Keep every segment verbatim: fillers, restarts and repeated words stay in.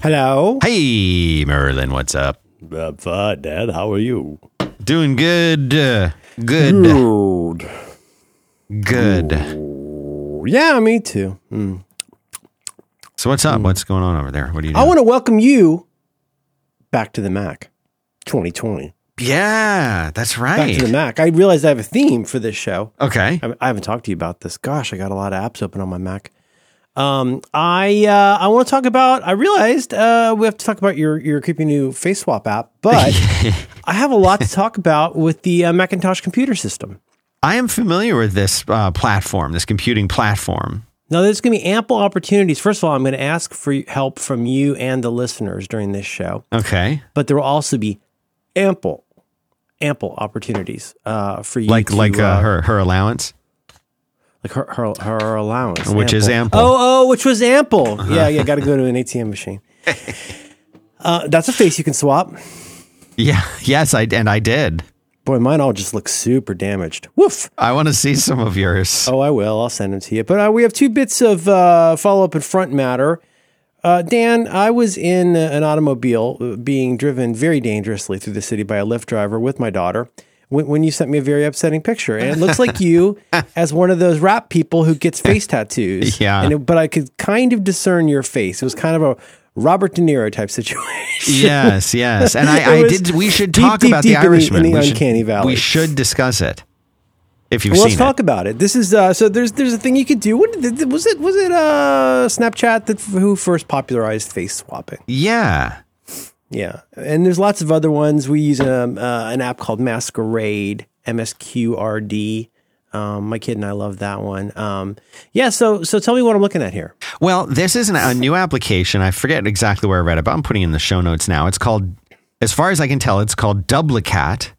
Hello. Hey, Merlin, what's up? I'm fine, Dad. How are you? Doing good. Uh, good. Good. Good. Ooh. Yeah, me too. Mm. So what's up? Mm. What's going on over there? What are you doing? I want to welcome you back to the Mac twenty twenty. Yeah, that's right. Back to the Mac. I realized I have a theme for this show. Okay. I, I haven't talked to you about this. Gosh, I got a lot of apps open on my Mac. Um, I uh, I want to talk about, I realized uh, we have to talk about your, your creepy new face swap app, but I have a lot to talk about with the uh, Macintosh computer system. I am familiar with this uh, platform, this computing platform. Now, there's going to be ample opportunities. First of all, I'm going to ask for help from you and the listeners during this show. Okay. But there will also be ample, ample opportunities uh, for you. Like to, like uh, uh, her her allowance? Like her her, her allowance. Which ample. is ample. Oh, oh, which was ample. Uh-huh. Yeah, yeah, got to go to an A T M machine. uh, that's a face you can swap. Yeah, yes, I and I did. Boy, mine all just looks super damaged. Woof. I want to see some of yours. Oh, I will. I'll send them to you. But uh, we have two bits of uh, follow-up and front matter. Uh, Dan, I was in an automobile being driven very dangerously through the city by a Lyft driver with my daughter when, when you sent me a very upsetting picture. And it looks like you as one of those rap people who gets face tattoos. Yeah. And it, but I could kind of discern your face. It was kind of a Robert De Niro type situation. Yes, yes. And I, I did. We should talk deep, deep, about deep The Irishman. In the, in the we, uncanny should, valley. we should discuss it. If you've well, seen let's it. talk about it. This is uh, so. There's there's a thing you could do. What did, was it? Was it uh, Snapchat that who first popularized face swapping? Yeah, yeah. And there's lots of other ones. We use um, uh, an app called Masquerade, M S Q R D. Um, my kid and I love that one. Um, yeah. So so tell me what I'm looking at here. Well, this is an, a new application. I forget exactly where I read it, but I'm putting it in the show notes now. It's called, as far as I can tell, it's called Doublicat.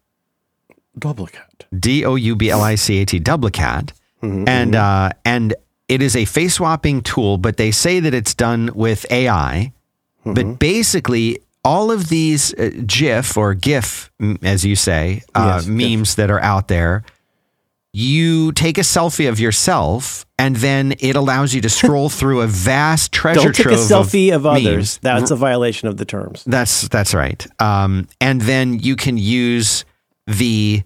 Doublicat. D O U B L I C A T, Doublicat. Mm-hmm. And uh, and it is a face swapping tool, but they say that it's done with A I. Mm-hmm. But basically, all of these uh, GIF or GIF, as you say, uh, yes, memes GIF. that are out there, you take a selfie of yourself, and then it allows you to scroll through a vast treasure Don't trove. Don't take a selfie of, of others. Memes. That's a violation of the terms. That's that's right. Um, and then you can use the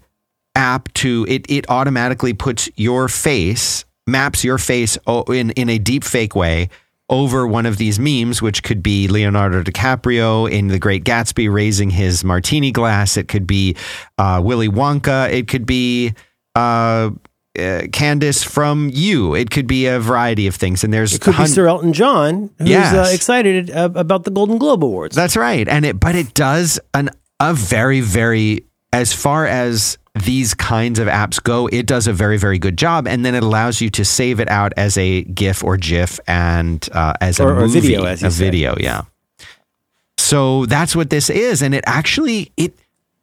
app to it it automatically puts your face maps your face in in a deep fake way over one of these memes, which could be Leonardo DiCaprio in The Great Gatsby raising his martini glass. It could be uh Willy Wonka. It could be uh, uh Candace from You. It could be a variety of things, and there's it could hun- be Sir Elton John, who's yes. uh, excited uh, about the Golden Globe Awards. That's right. And it but it does an a very very as far as these kinds of apps go, it does a very, very good job. And then it allows you to save it out as a GIF or GIF and uh, as or, a movie, or video, as you a say. video. Yeah. So that's what this is. And it actually, it,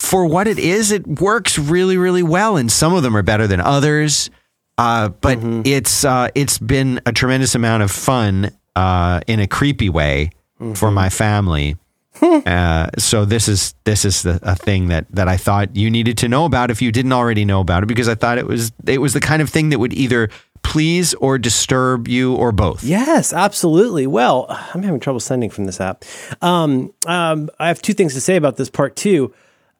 for what it is, it works really, really well. And some of them are better than others. Uh, but mm-hmm. it's, uh, it's been a tremendous amount of fun uh, in a creepy way mm-hmm. for my family. uh, so this is this is the, a thing that, that I thought you needed to know about if you didn't already know about it, because I thought it was it was the kind of thing that would either please or disturb you or both. Yes, absolutely. Well, I'm having trouble sending from this app. Um, um, I have two things to say about this part two.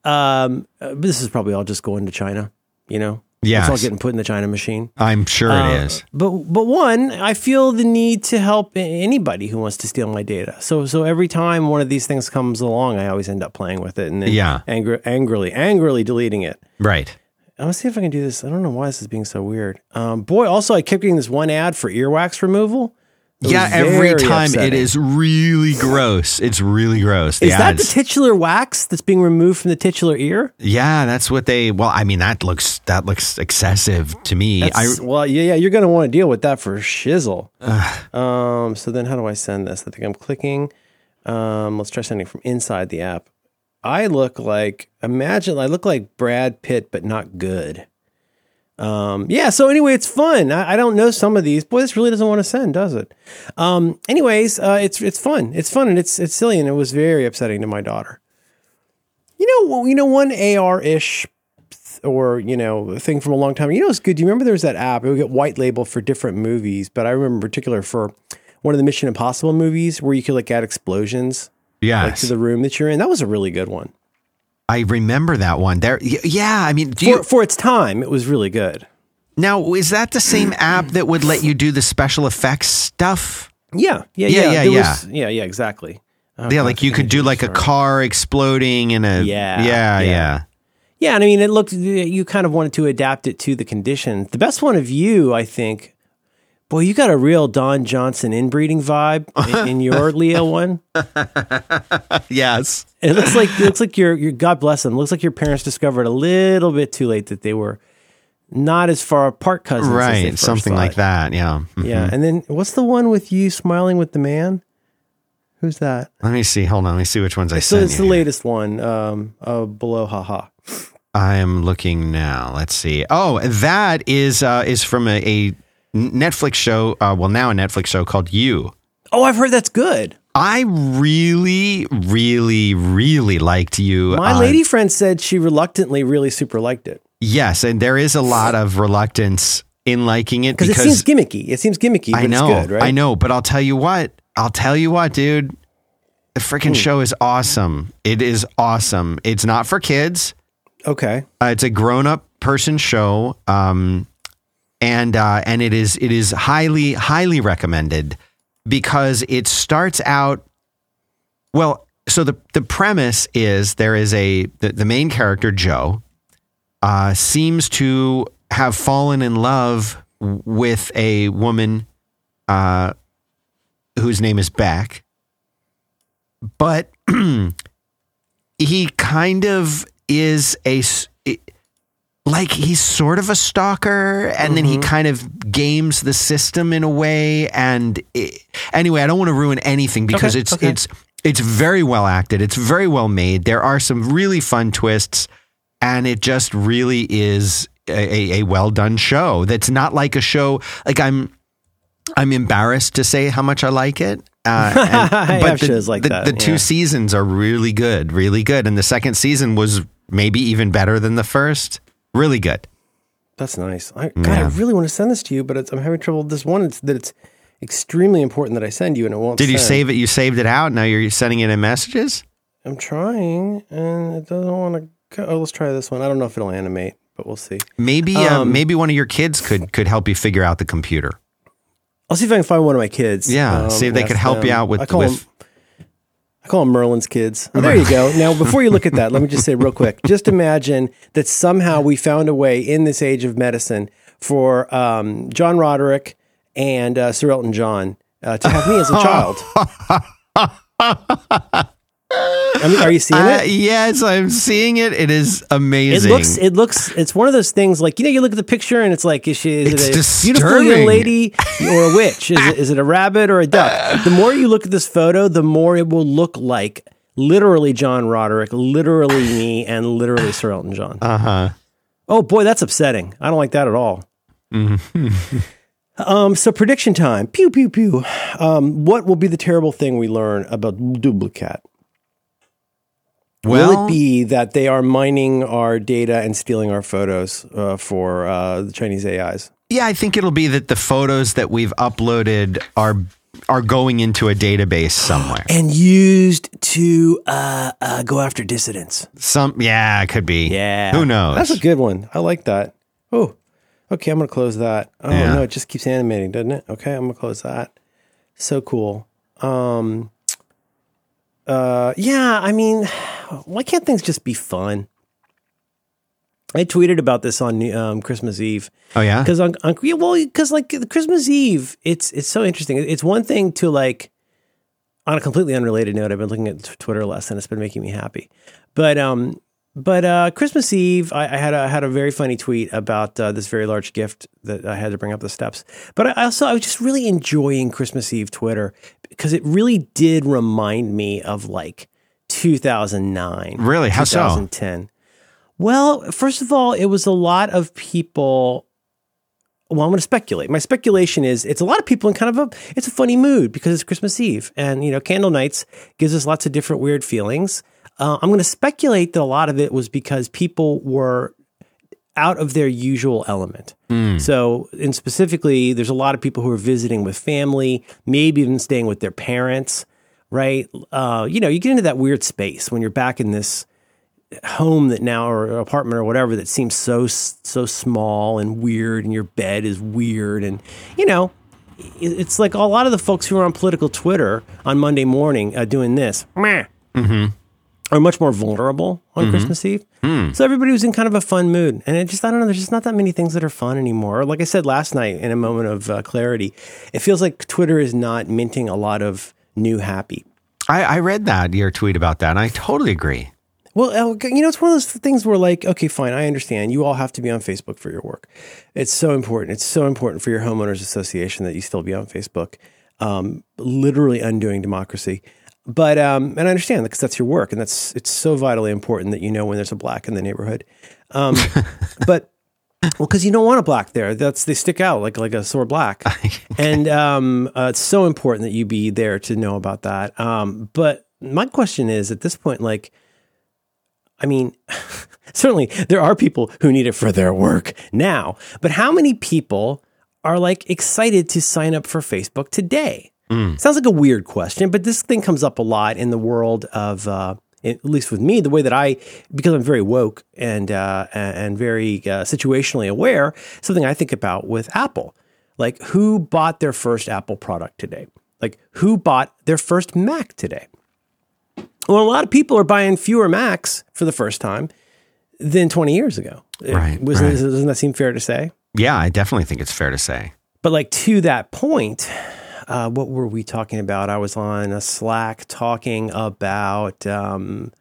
Um, this is probably all just going to China, you know. Yeah, it's all getting put in the China machine. I'm sure it uh, is. But but one, I feel the need to help anybody who wants to steal my data. So so every time one of these things comes along, I always end up playing with it and then yeah. angri- angrily, angrily deleting it. Right. I want to see if I can do this. I don't know why this is being so weird. Um, boy, also I kept getting this one ad for earwax removal. It yeah, every time upsetting. It is really gross. It's really gross. The is that ads. the titular wax that's being removed from the titular ear? Yeah, that's what they. Well, I mean, that looks that looks excessive to me. I, well, yeah, yeah, you're going to want to deal with that for shizzle. Uh, um, so then, how do I send this? I think I'm clicking. Um, let's try sending from inside the app. I look like imagine I look like Brad Pitt, but not good. Um, yeah, so anyway, it's fun. I, I don't know some of these. Boy, this really doesn't want to send, does it? Um, anyways, uh, it's it's fun. It's fun and it's it's silly, and it was very upsetting to my daughter. You know, you know, one A R-ish or, you know, thing from a long time. You know, it's good. Do you remember there was that app? It would get white label for different movies, but I remember in particular for one of the Mission Impossible movies where you could like add explosions yes. like, to the room that you're in. That was a really good one. I remember that one there. Yeah. I mean, do for, you... for its time, it was really good. Now, is that the same app that would let you do the special effects stuff? Yeah. Yeah. Yeah. Yeah. Yeah. Yeah. Was, yeah, yeah, exactly. Oh, yeah. God, like you could do like start. a car exploding and a, yeah, yeah, yeah. Yeah. Yeah, and I mean, it looked, you kind of wanted to adapt it to the condition. The best one of you, I think, boy, you got a real Don Johnson inbreeding vibe in, in your Leo one. Yes. It looks like, it looks like your, your, God bless them, it looks like your parents discovered a little bit too late that they were not as far apart cousins. Right, as they first something thought. Like that, yeah. Mm-hmm. Yeah, and then what's the one with you smiling with the man? Who's that? Let me see, hold on, let me see which ones I so sent you. So it's the latest one, um, uh, below, haha. I'm looking now. Let's see. Oh, that is uh, is from a, a Netflix show. Uh, well, now a Netflix show called You. Oh, I've heard that's good. I really, really, really liked You. My uh, lady friend said she reluctantly really super liked it. Yes, and there is a lot of reluctance in liking it. Because it seems gimmicky. It seems gimmicky, but I know, it's good, right? I know, but I'll tell you what. I'll tell you what, dude. The freaking show is awesome. It is awesome. It's not for kids. Okay. Uh, it's a grown-up person show, um, and uh, and it is it is highly highly recommended because it starts out well. So the the premise is there is a the, the main character Joe uh, seems to have fallen in love with a woman uh, whose name is Beck, but he kind of. is a, like, he's sort of a stalker, and mm-hmm. then he kind of games the system in a way, and it, anyway, I don't want to ruin anything because okay, it's, okay. it's, it's very well acted. It's very well made. There are some really fun twists, and it just really is a, a, a well done show. That's not like a show, like I'm, I'm embarrassed to say how much I like it. Uh, and, but the, shows like the, that. the two yeah. seasons are really good, really good. And the second season was maybe even better than the first. Really good. That's nice. I, God, yeah. I really want to send this to you, but it's, I'm having trouble with this one. It's that it's extremely important that I send you and it won't Did send. You save it? You saved it out. Now you're sending it in messages? I'm trying and it doesn't want to go. Oh, let's try this one. I don't know if it'll animate, but we'll see. Maybe, um, uh, maybe one of your kids could, could help you figure out the computer. I'll see if I can find one of my kids. Yeah, um, see if they could help them. you out with... I call, with... Them, I call them Merlin's kids. Oh, there you go. Now, before you look at that, let me just say real quick, just imagine that somehow we found a way in this age of medicine for um, John Roderick and uh, Sir Elton John uh, to have me as a child. I mean, are you seeing it? Uh, yes, I'm seeing it. It is amazing. It looks, it looks, it's one of those things like, you know, you look at the picture and it's like, is, she, is it's it a disturbing. beautiful young lady or a witch? Is it, is it a rabbit or a duck? The more you look at this photo, the more it will look like literally John Roderick, literally me, and literally Sir Elton John. Uh-huh. Oh boy, that's upsetting. I don't like that at all. Mm-hmm. Um, so prediction time. Pew, pew, pew. Um, what will be the terrible thing we learn about Doublicat? Well, will it be that they are mining our data and stealing our photos uh, for uh, the Chinese A Is? Yeah, I think it'll be that the photos that we've uploaded are are going into a database somewhere and used to uh, uh, go after dissidents. Some, yeah, it could be. Yeah, who knows? That's a good one. I like that. Oh, okay. I'm gonna close that. Oh yeah. No, it just keeps animating, doesn't it? Okay, I'm gonna close that. So cool. Um. Uh, yeah, I mean, why can't things just be fun? I tweeted about this on um, Christmas Eve. Oh yeah, because on, on yeah, well, because like Christmas Eve, it's it's so interesting. It's one thing to like, on a completely unrelated note, I've been looking at Twitter less, and it's been making me happy. But um, but uh, Christmas Eve, I, I had a, I had a very funny tweet about uh, this very large gift that I had to bring up the steps. But I also I was just really enjoying Christmas Eve Twitter. Because it really did remind me of like two thousand nine. Really? How so? twenty ten. Well, first of all, it was a lot of people. Well, I'm going to speculate. My speculation is it's a lot of people in kind of a, it's a funny mood because it's Christmas Eve and, you know, candle nights gives us lots of different weird feelings. Uh, I'm going to speculate that a lot of it was because people were out of their usual element. Mm. So, and specifically, there's a lot of people who are visiting with family, maybe even staying with their parents, right? Uh, you know, you get into that weird space when you're back in this home that now, or apartment or whatever, that seems so, so small and weird, and your bed is weird. And, you know, it's like a lot of the folks who are on political Twitter on Monday morning uh, doing this, mm-hmm. are much more vulnerable on mm-hmm. Christmas Eve. Mm. So everybody was in kind of a fun mood. And it just, I don't know, there's just not that many things that are fun anymore. Like I said last night in a moment of uh, clarity, it feels like Twitter is not minting a lot of new happy. I, I read that, your tweet about that, and I totally agree. Well, you know, it's one of those things where like, okay, fine, I understand. You all have to be on Facebook for your work. It's so important. It's so important for your homeowners association that you still be on Facebook, um, literally undoing democracy. But, um, and I understand because that's your work, and that's, it's so vitally important that you know when there's a black in the neighborhood. Um, but, well, because you don't want a black there. That's, they stick out like, like a sore black. And um, uh, it's so important that you be there to know about that. Um, but my question is at this point, like, I mean, certainly there are people who need it for their work now, but how many people are like excited to sign up for Facebook today? Mm. Sounds like a weird question, but this thing comes up a lot in the world of, uh, at least with me, the way that I, because I'm very woke and, uh, and very uh, situationally aware, something I think about with Apple, like who bought their first Apple product today? Like who bought their first Mac today? Well, a lot of people are buying fewer Macs for the first time than twenty years ago. Right, was, right. Doesn't that seem fair to say? Yeah, I definitely think it's fair to say. But like to that point, uh, what were we talking about? I was on a Slack talking about, um,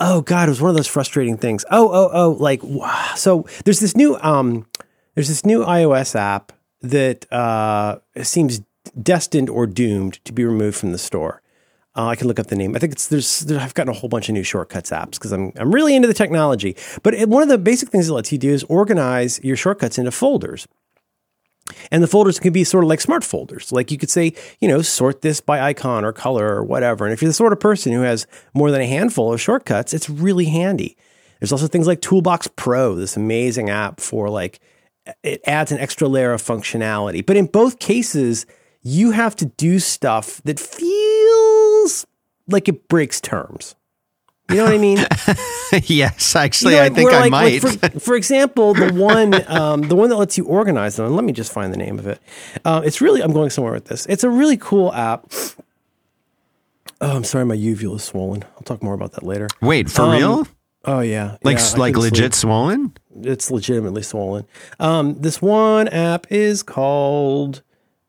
oh God, it was one of those frustrating things. Oh, oh, oh, like, wow. So there's this new, um, there's this new iOS app that uh, seems destined or doomed to be removed from the store. Uh, I can look up the name. I think it's there's. There, I've gotten a whole bunch of new shortcuts apps because I'm I'm really into the technology. But it, one of the basic things it lets you do is organize your shortcuts into folders, and the folders can be sort of like smart folders. Like you could say, you know, sort this by icon or color or whatever. And if you're the sort of person who has more than a handful of shortcuts, it's really handy. There's also things like Toolbox Pro, this amazing app for like it adds an extra layer of functionality. But in both cases, you have to do stuff that feels like it breaks terms. You know what I mean? Yes, actually, you know, I think I like, might. Like for, for example, the one um, the one that lets you organize them. Let me just find the name of it. Uh, it's really, I'm going somewhere with this. It's a really cool app. Oh, I'm sorry, my uvula is swollen. I'll talk more about that later. Wait, for um, real? Oh, yeah. Like yeah, like legit sleep. Swollen? It's legitimately swollen. Um, this one app is called...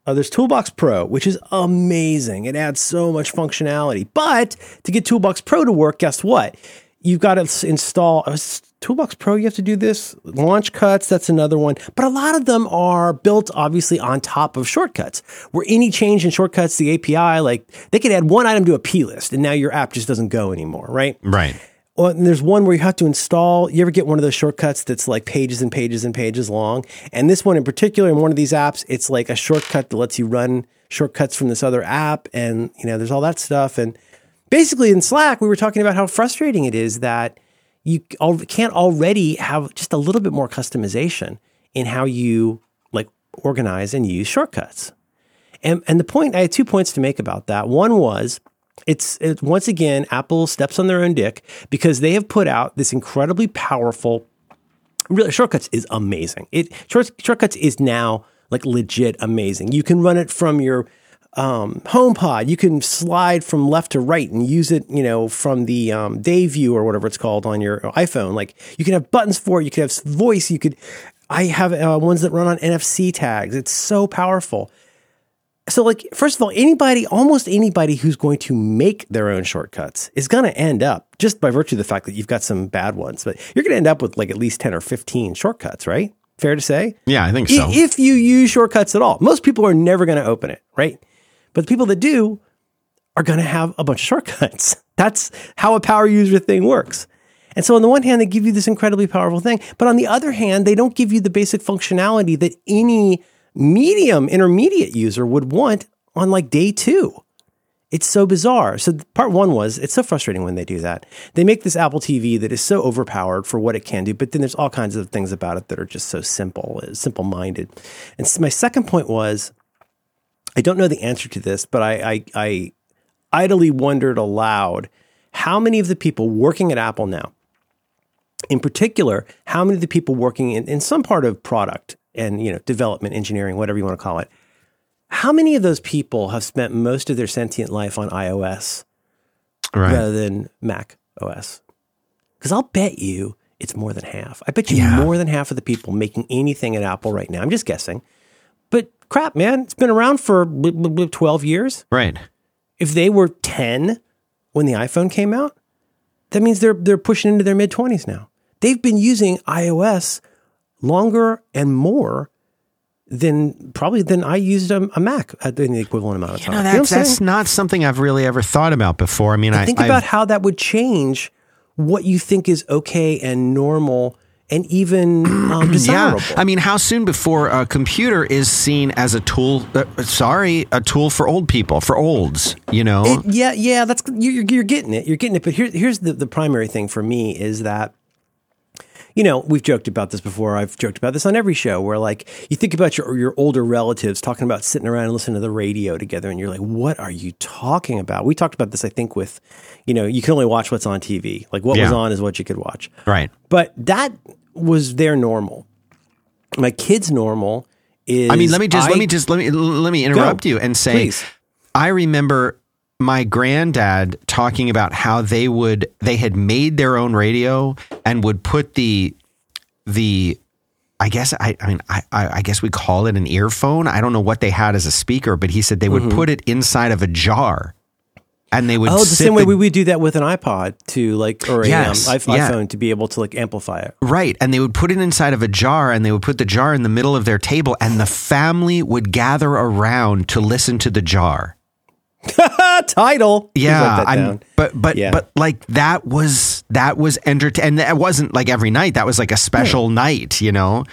Uh, there's Toolbox Pro, which is amazing. It adds so much functionality. But to get Toolbox Pro to work, guess what? You've got to install uh, Toolbox Pro. You have to do this. Launch cuts, that's another one. But a lot of them are built, obviously, on top of shortcuts, where any change in shortcuts, the A P I, like they could add one item to a plist, and now your app just doesn't go anymore, right? Right. Well, and there's one where you have to install, you ever get one of those shortcuts that's like pages and pages and pages long? And this one in particular, in one of these apps, it's like a shortcut that lets you run shortcuts from this other app. And, you know, there's all that stuff. And basically in Slack, we were talking about how frustrating it is that you al- can't already have just a little bit more customization in how you like organize and use shortcuts. And, and the point, I had two points to make about that. One was, It's it, once again, Apple steps on their own dick because they have put out this incredibly powerful. Really, shortcuts is amazing. It short, shortcuts is now like legit amazing. You can run it from your um, HomePod. You can slide from left to right and use it, you know, from the um, day view or whatever it's called on your iPhone. Like you can have buttons for it. You can have voice. You could. I have uh, ones that run on N F C tags. It's so powerful. So like, first of all, anybody, almost anybody who's going to make their own shortcuts is going to end up, just by virtue of the fact that you've got some bad ones, but you're going to end up with like at least ten or fifteen shortcuts, right? Fair to say? Yeah, I think so. If you use shortcuts at all, most people are never going to open it, right? But the people that do are going to have a bunch of shortcuts. That's how a power user thing works. And so on the one hand, they give you this incredibly powerful thing, but on the other hand, they don't give you the basic functionality that any medium intermediate user would want on like day two. It's so bizarre. So part one was, it's so frustrating when they do that. They make this Apple T V that is so overpowered for what it can do, but then there's all kinds of things about it that are just so simple, simple-minded. And so my second point was, I don't know the answer to this, but I, I, I idly wondered aloud how many of the people working at Apple now, in particular, how many of the people working in, in some part of product and, you know, development, engineering, whatever you want to call it, how many of those people have spent most of their sentient life on iOS right. rather than Mac O S? Because I'll bet you it's more than half. I bet you yeah. more than half of the people making anything at Apple right now. I'm just guessing. But crap, man, it's been around for twelve years. Right. If they were ten when the iPhone came out, that means they're they're pushing into their mid-twenties now. They've been using iOS longer and more Then probably than I used a, a Mac in the equivalent amount of time. You know, that's, you know what I'm that's not something I've really ever thought about before. I mean, I, I think I've, about how that would change what you think is okay and normal and even um, desirable. Yeah. I mean, how soon before a computer is seen as a tool? Uh, sorry, a tool for old people, for olds. You know? It, yeah, yeah. That's you're, you're getting it. You're getting it. But here, here's the, the primary thing for me is that. You know, we've joked about this before. I've joked about this on every show where, like, you think about your your older relatives talking about sitting around and listening to the radio together, and you're like, what are you talking about? We talked about this, I think, with, you know, you can only watch what's on T V. Like, what yeah. was on is what you could watch. Right. But that was their normal. My kids' normal is... I mean, let me just, I, let me just, let me, let me interrupt go, you and say, please. I remember... my granddad talking about how they would, they had made their own radio and would put the, the, I guess, I, I mean, I, I guess we call it an earphone. I don't know what they had as a speaker, but he said they would mm-hmm. put it inside of a jar and they would Oh, the same way the, we would do that with an iPod to like, or yes, an um, iPhone yeah. to be able to like amplify it. Right. And they would put it inside of a jar and they would put the jar in the middle of their table and the family would gather around to listen to the jar. Title, yeah, I'm, but but yeah. but like that was that was entertain, and that wasn't like every night. That was like a special yeah. night, you know.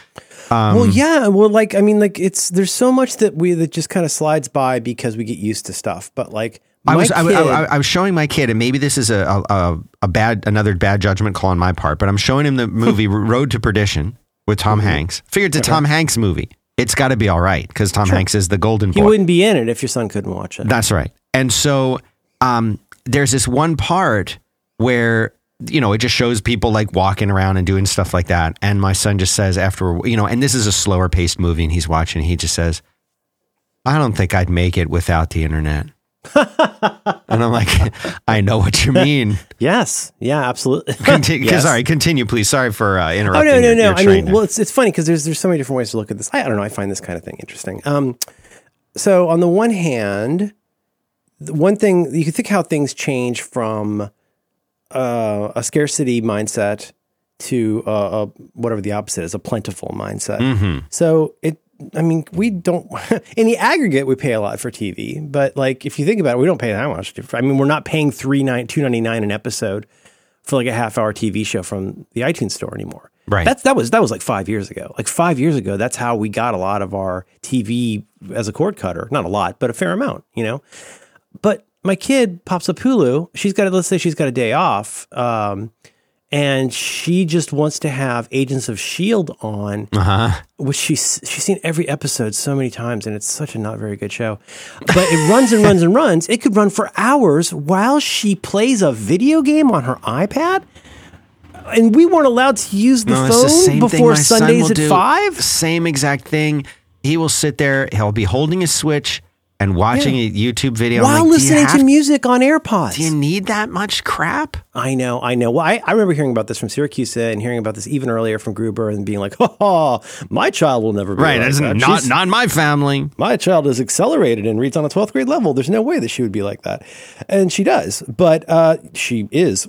Um, well, yeah, well, like I mean, like it's there's so much that we that just kind of slides by because we get used to stuff. But like, I was kid, I, I, I was showing my kid, and maybe this is a a, a bad another bad judgment call on my part, but I'm showing him the movie Road to Perdition with Tom mm-hmm. Hanks. Figured it's a Tom Hanks movie. It's got to be all right because Tom sure. Hanks is the golden boy. He wouldn't be in it if your son couldn't watch it. That's right. And so um, there's this one part where, you know, it just shows people like walking around and doing stuff like that. And my son just says after, you know, and this is a slower paced movie and he's watching. And he just says, I don't think I'd make it without the internet. And I'm like, I know what you mean. Yes. Yeah, absolutely. Continue, yes. Sorry, continue, please. Sorry for uh, interrupting. Oh, no, no, your, no. Your I mean, there. Well, it's, it's funny because there's, there's so many different ways to look at this. I, I don't know. I find this kind of thing interesting. Um, so on the one hand, the one thing, you can think how things change from uh, a scarcity mindset to uh, a, whatever the opposite is, a plentiful mindset. Mm-hmm. So it, I mean, we don't, in the aggregate, we pay a lot for T V, but like, if you think about it, we don't pay that much. I mean, we're not paying three ninety-nine an episode for like a half hour T V show from the iTunes store anymore. Right. That's, that was, that was like five years ago, like five years ago. That's how we got a lot of our T V as a cord cutter, not a lot, but a fair amount, you know, but my kid pops up Hulu. She's got, let's say she's got a day off. Um, And she just wants to have Agents of S H I E L D on, uh-huh. which she's she's seen every episode so many times, and it's such a not very good show. But it runs and runs and runs. It could run for hours while she plays a video game on her iPad. And we weren't allowed to use the no, phone the before Sundays at five. Same exact thing. He will sit there. He'll be holding his Switch and watching yeah. a YouTube video while like, listening you to music on AirPods. Do you need that much crap? I know, I know. Well, I, I remember hearing about this from Siracusa and hearing about this even earlier from Gruber and being like, oh, my child will never be right. Like that. Not, not my family. My child is accelerated and reads on a twelfth grade level. There's no way that she would be like that. And she does, but uh, she is.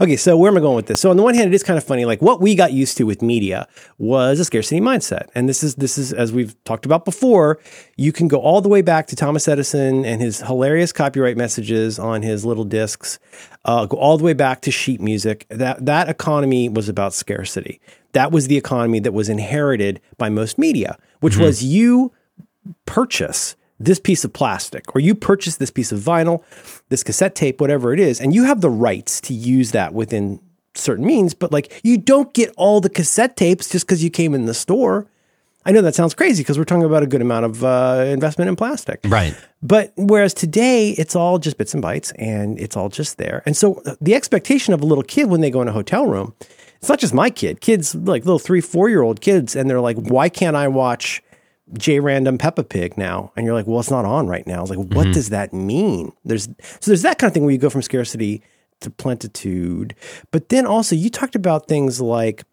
Okay, so where am I going with this? So on the one hand, it is kind of funny. Like what we got used to with media was a scarcity mindset. And this is, this is as we've talked about before, you can go all the way back to Thomas Edison and his hilarious copyright messages on his little discs. Uh, go all the way back to sheet music. That that economy was about scarcity. That was the economy that was inherited by most media, which mm-hmm. was you purchase this piece of plastic, or you purchase this piece of vinyl, this cassette tape, whatever it is, and you have the rights to use that within certain means, but like you don't get all the cassette tapes just because you came in the store. I know that sounds crazy because we're talking about a good amount of uh, investment in plastic. Right. But whereas today it's all just bits and bytes and it's all just there. And so the expectation of a little kid when they go in a hotel room, it's not just my kid, kids like little three, four-year-old kids. And they're like, why can't I watch J Random Peppa Pig now? And you're like, well, it's not on right now. I was like, what mm-hmm. does that mean? There's So there's that kind of thing where you go from scarcity to plenitude. But then also you talked about things like,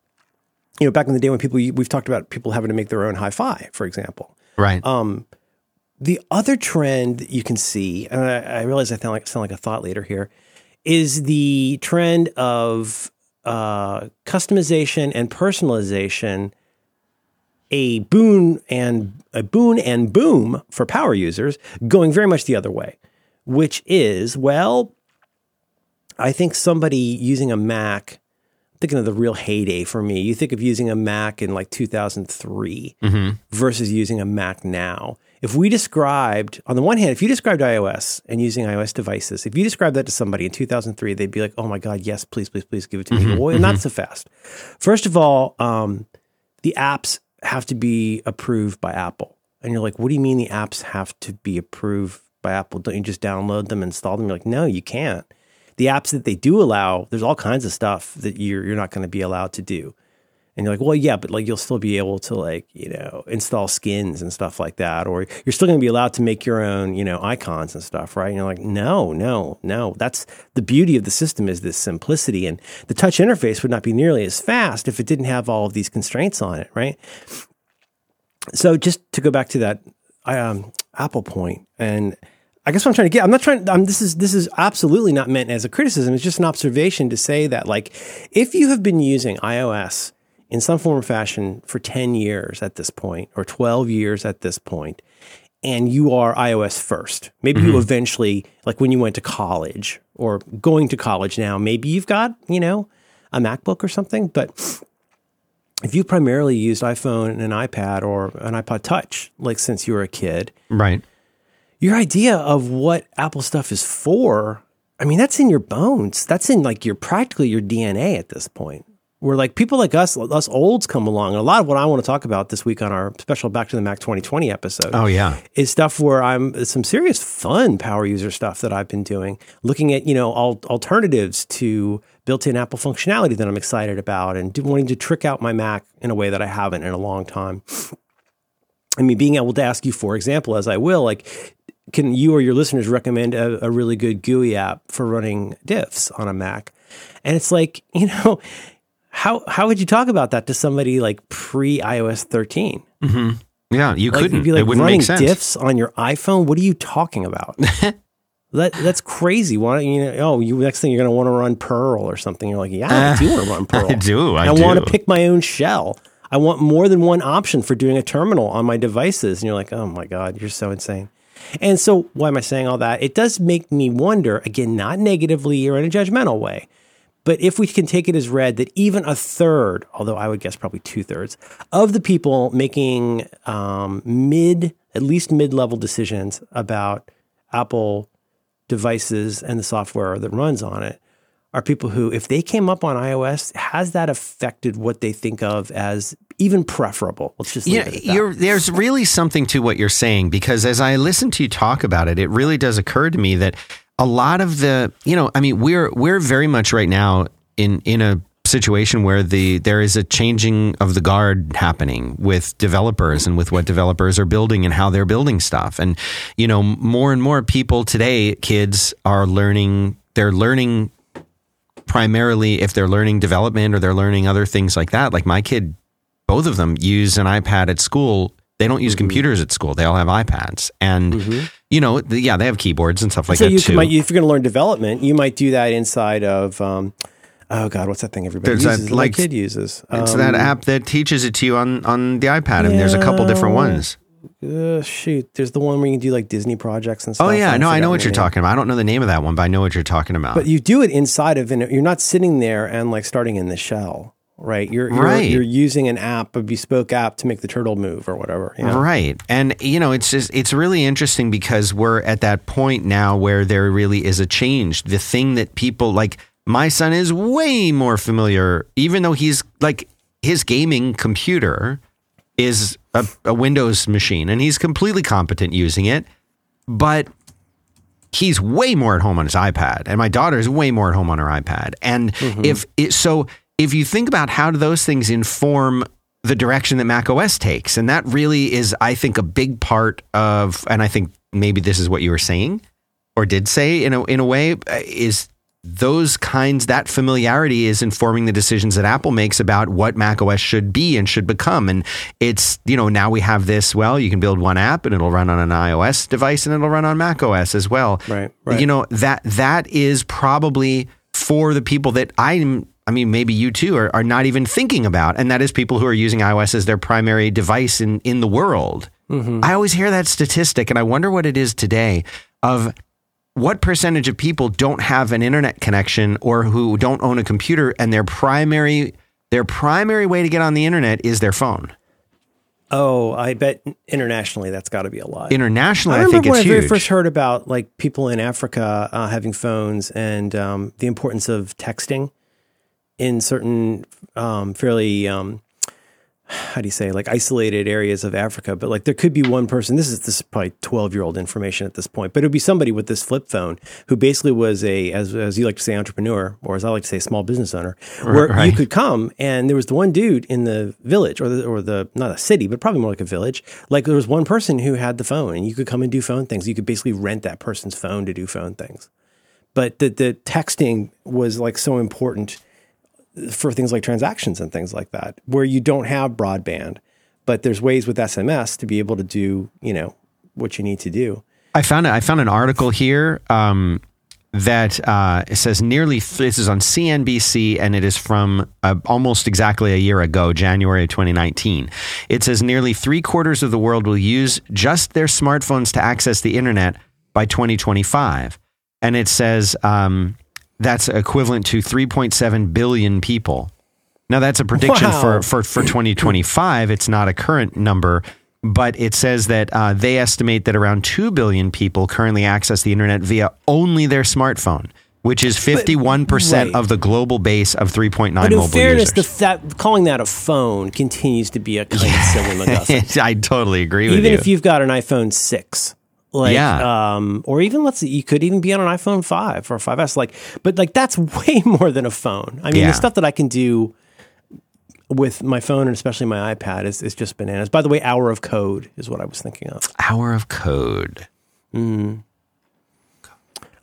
you know, back in the day when people, we've talked about people having to make their own hi-fi, for example. Right. Um, the other trend that you can see, and I, I realize I sound like, sound like a thought leader here, is the trend of uh, customization and personalization, a boon and a boon and boom for power users, going very much the other way, which is, well, I think somebody using a Mac, thinking of the real heyday for me, you think of using a Mac in like two thousand three mm-hmm. versus using a Mac now. If we described, on the one hand, if you described iOS and using iOS devices, if you described that to somebody in two thousand three, they'd be like, oh my God, yes, please, please, please give it to mm-hmm. me. Well, mm-hmm. not so fast. First of all, um, the apps have to be approved by Apple. And you're like, what do you mean the apps have to be approved by Apple? Don't you just download them, install them? You're like, no, you can't. The apps that they do allow, there's all kinds of stuff that you're you're not going to be allowed to do. And you're like, well, yeah, but like you'll still be able to like, you know, install skins and stuff like that. Or you're still going to be allowed to make your own, you know, icons and stuff, right? And you're like, no, no, no. That's the beauty of the system, is this simplicity. And the touch interface would not be nearly as fast if it didn't have all of these constraints on it, right? So just to go back to that um, Apple point, and I guess what I'm trying to get, I'm not trying, I'm, this is this is absolutely not meant as a criticism. It's just an observation to say that, like, if you have been using iOS in some form or fashion for ten years at this point, or twelve years at this point, and you are iOS first, maybe mm-hmm. you eventually, like when you went to college or going to college now, maybe you've got, you know, a MacBook or something. But if you primarily used iPhone and an iPad or an iPod Touch, like since you were a kid. Right. Your idea of what Apple stuff is for, I mean, that's in your bones. That's in like your, practically your D N A at this point. Where like people like us, us olds come along. And a lot of what I want to talk about this week on our special Back to the Mac twenty twenty episode. Oh yeah. Is stuff where I'm, some serious fun power user stuff that I've been doing, looking at, you know, al- alternatives to built-in Apple functionality that I'm excited about, and do, wanting to trick out my Mac in a way that I haven't in a long time. I mean, being able to ask you, for example, as I will, like, can you or your listeners recommend a, a really good G U I app for running diffs on a Mac? And it's like, you know, how how would you talk about that to somebody like pre-iOS thirteen? Mm-hmm. Yeah, you like, couldn't. You'd be like, it wouldn't make sense. Running diffs on your iPhone? What are you talking about? that That's crazy. Why don't you, oh, you, next thing you're going to want to run Perl or something. You're like, yeah, I do want to run Perl. I do, I, I do. I want to pick my own shell. I want more than one option for doing a terminal on my devices. And you're like, oh my God, you're so insane. And so why am I saying all that? It does make me wonder, again, not negatively or in a judgmental way, but if we can take it as read that even a third, although I would guess probably two thirds, of the people making um, mid, at least mid-level decisions about Apple devices and the software that runs on it are people who, if they came up on iOS, has that affected what they think of as even preferable? Let's just leave yeah, it at that. You're, there's really something to what you're saying, because as I listen to you talk about it, it really does occur to me that a lot of the, you know, I mean, we're we're very much right now in in a situation where the there is a changing of the guard happening with developers and with what developers are building and how they're building stuff. And, you know, more and more people today, kids are learning, they're learning primarily if they're learning development or they're learning other things like that. Like my kid, both of them use an iPad at school. They don't use mm-hmm. computers at school. They all have iPads. And, mm-hmm. you know, the, yeah, they have keyboards and stuff like so that you too. Might, if you're going to learn development, you might do that inside of, um, oh God, what's that thing everybody there's uses? That, like, my kid uses. It's um, that app that teaches it to you on, on the iPad. Yeah, and there's a couple different ones. Uh, shoot, there's the one where you can do like Disney projects and stuff. Oh yeah, no, I know what you're talking about. I don't know the name of that one, but I know what you're talking about. But you do it inside of, you're not sitting there and like starting in the shell. right? You're you're, right. you're using an app, a bespoke app, to make the turtle move or whatever. You know? Right. And, you know, it's just, it's really interesting because we're at that point now where there really is a change. The thing that people, like, my son is way more familiar, even though he's, like, his gaming computer is a, a Windows machine, and he's completely competent using it, but he's way more at home on his iPad, and my daughter is way more at home on her iPad. And mm-hmm. if it, so if you think about how do those things inform the direction that macOS takes, and that really is, I think, a big part of, and I think maybe this is what you were saying or did say in a, in a way, is those kinds, that familiarity is informing the decisions that Apple makes about what macOS should be and should become. And it's, you know, now we have this, well, you can build one app and it'll run on an iOS device and it'll run on macOS as well. Right, right. You know, that, that is probably for the people that I'm, I mean, maybe you too are, are not even thinking about. And that is people who are using iOS as their primary device in, in the world. Mm-hmm. I always hear that statistic and I wonder what it is today of what percentage of people don't have an internet connection or who don't own a computer and their primary their primary way to get on the internet is their phone? Oh, I bet internationally that's got to be a lot. Internationally, I, I think it's huge. I remember when I very first heard about like people in Africa uh, having phones and um, the importance of texting in certain um, fairly... Um, how do you say, like isolated areas of Africa, but like there could be one person, this is this is probably twelve year old information at this point, but it would be somebody with this flip phone who basically was a, as, as you like to say, entrepreneur, or as I like to say, small business owner, where right. you could come and there was the one dude in the village or the, or the, not a city, but probably more like a village. Like there was one person who had the phone and you could come and do phone things. You could basically rent that person's phone to do phone things. But the, the texting was like so important for things like transactions and things like that, where you don't have broadband, but there's ways with S M S to be able to do, you know, what you need to do. I found I found an article here um, that uh, it says nearly, this is on C N B C and it is from uh, almost exactly a year ago, January of twenty nineteen. It says nearly three quarters of the world will use just their smartphones to access the internet by twenty twenty-five. And it says, um, that's equivalent to three point seven billion people. Now that's a prediction wow. for, for, for twenty twenty-five. It's not a current number, but it says that uh, they estimate that around two billion people currently access the internet via only their smartphone, which is fifty-one percent but, right. of the global base of three point nine mobile users. But in fairness, the that, calling that a phone continues to be a kind yeah. of silly MacGuffin. I totally agree Even with you. Even if you've got an iPhone six. Like, yeah. um, or even let's see, you could even be on an iPhone five or five S, like, but like, that's way more than a phone. I mean, yeah. the stuff that I can do with my phone and especially my iPad is, is just bananas. By the way, Hour of Code is what I was thinking of. Hour of Code. Mm.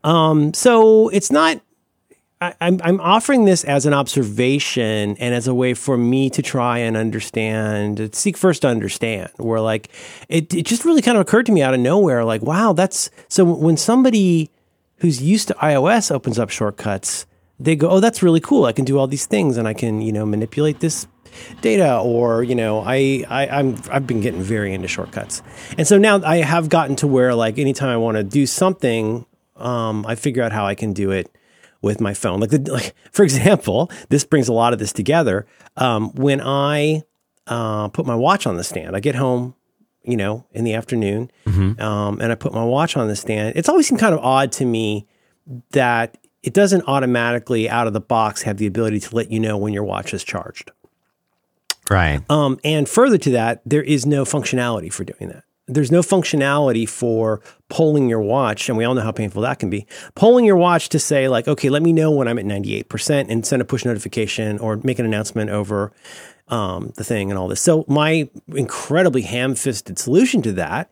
Um, so it's not, I, I'm, I'm offering this as an observation and as a way for me to try and understand, seek first to understand, where like, it, it just really kind of occurred to me out of nowhere, like, wow, that's, so when somebody who's used to iOS opens up shortcuts, they go, oh, that's really cool. I can do all these things and I can, you know, manipulate this data, or, you know, I, I, I'm, I've been getting very into shortcuts. And so now I have gotten to where like, anytime I want to do something, um, I figure out how I can do it with my phone. Like, the, like, for example, this brings a lot of this together. Um, when I uh, put my watch on the stand, I get home, you know, in the afternoon, mm-hmm. um, and I put my watch on the stand. It's always seemed kind of odd to me that it doesn't automatically, out of the box, have the ability to let you know when your watch is charged. Right. Um, and further to that, there is no functionality for doing that. There's no functionality for polling your watch, and we all know how painful that can be. Polling your watch to say, like, okay, let me know when I'm at ninety-eight percent and send a push notification or make an announcement over um, the thing and all this. So my incredibly ham-fisted solution to that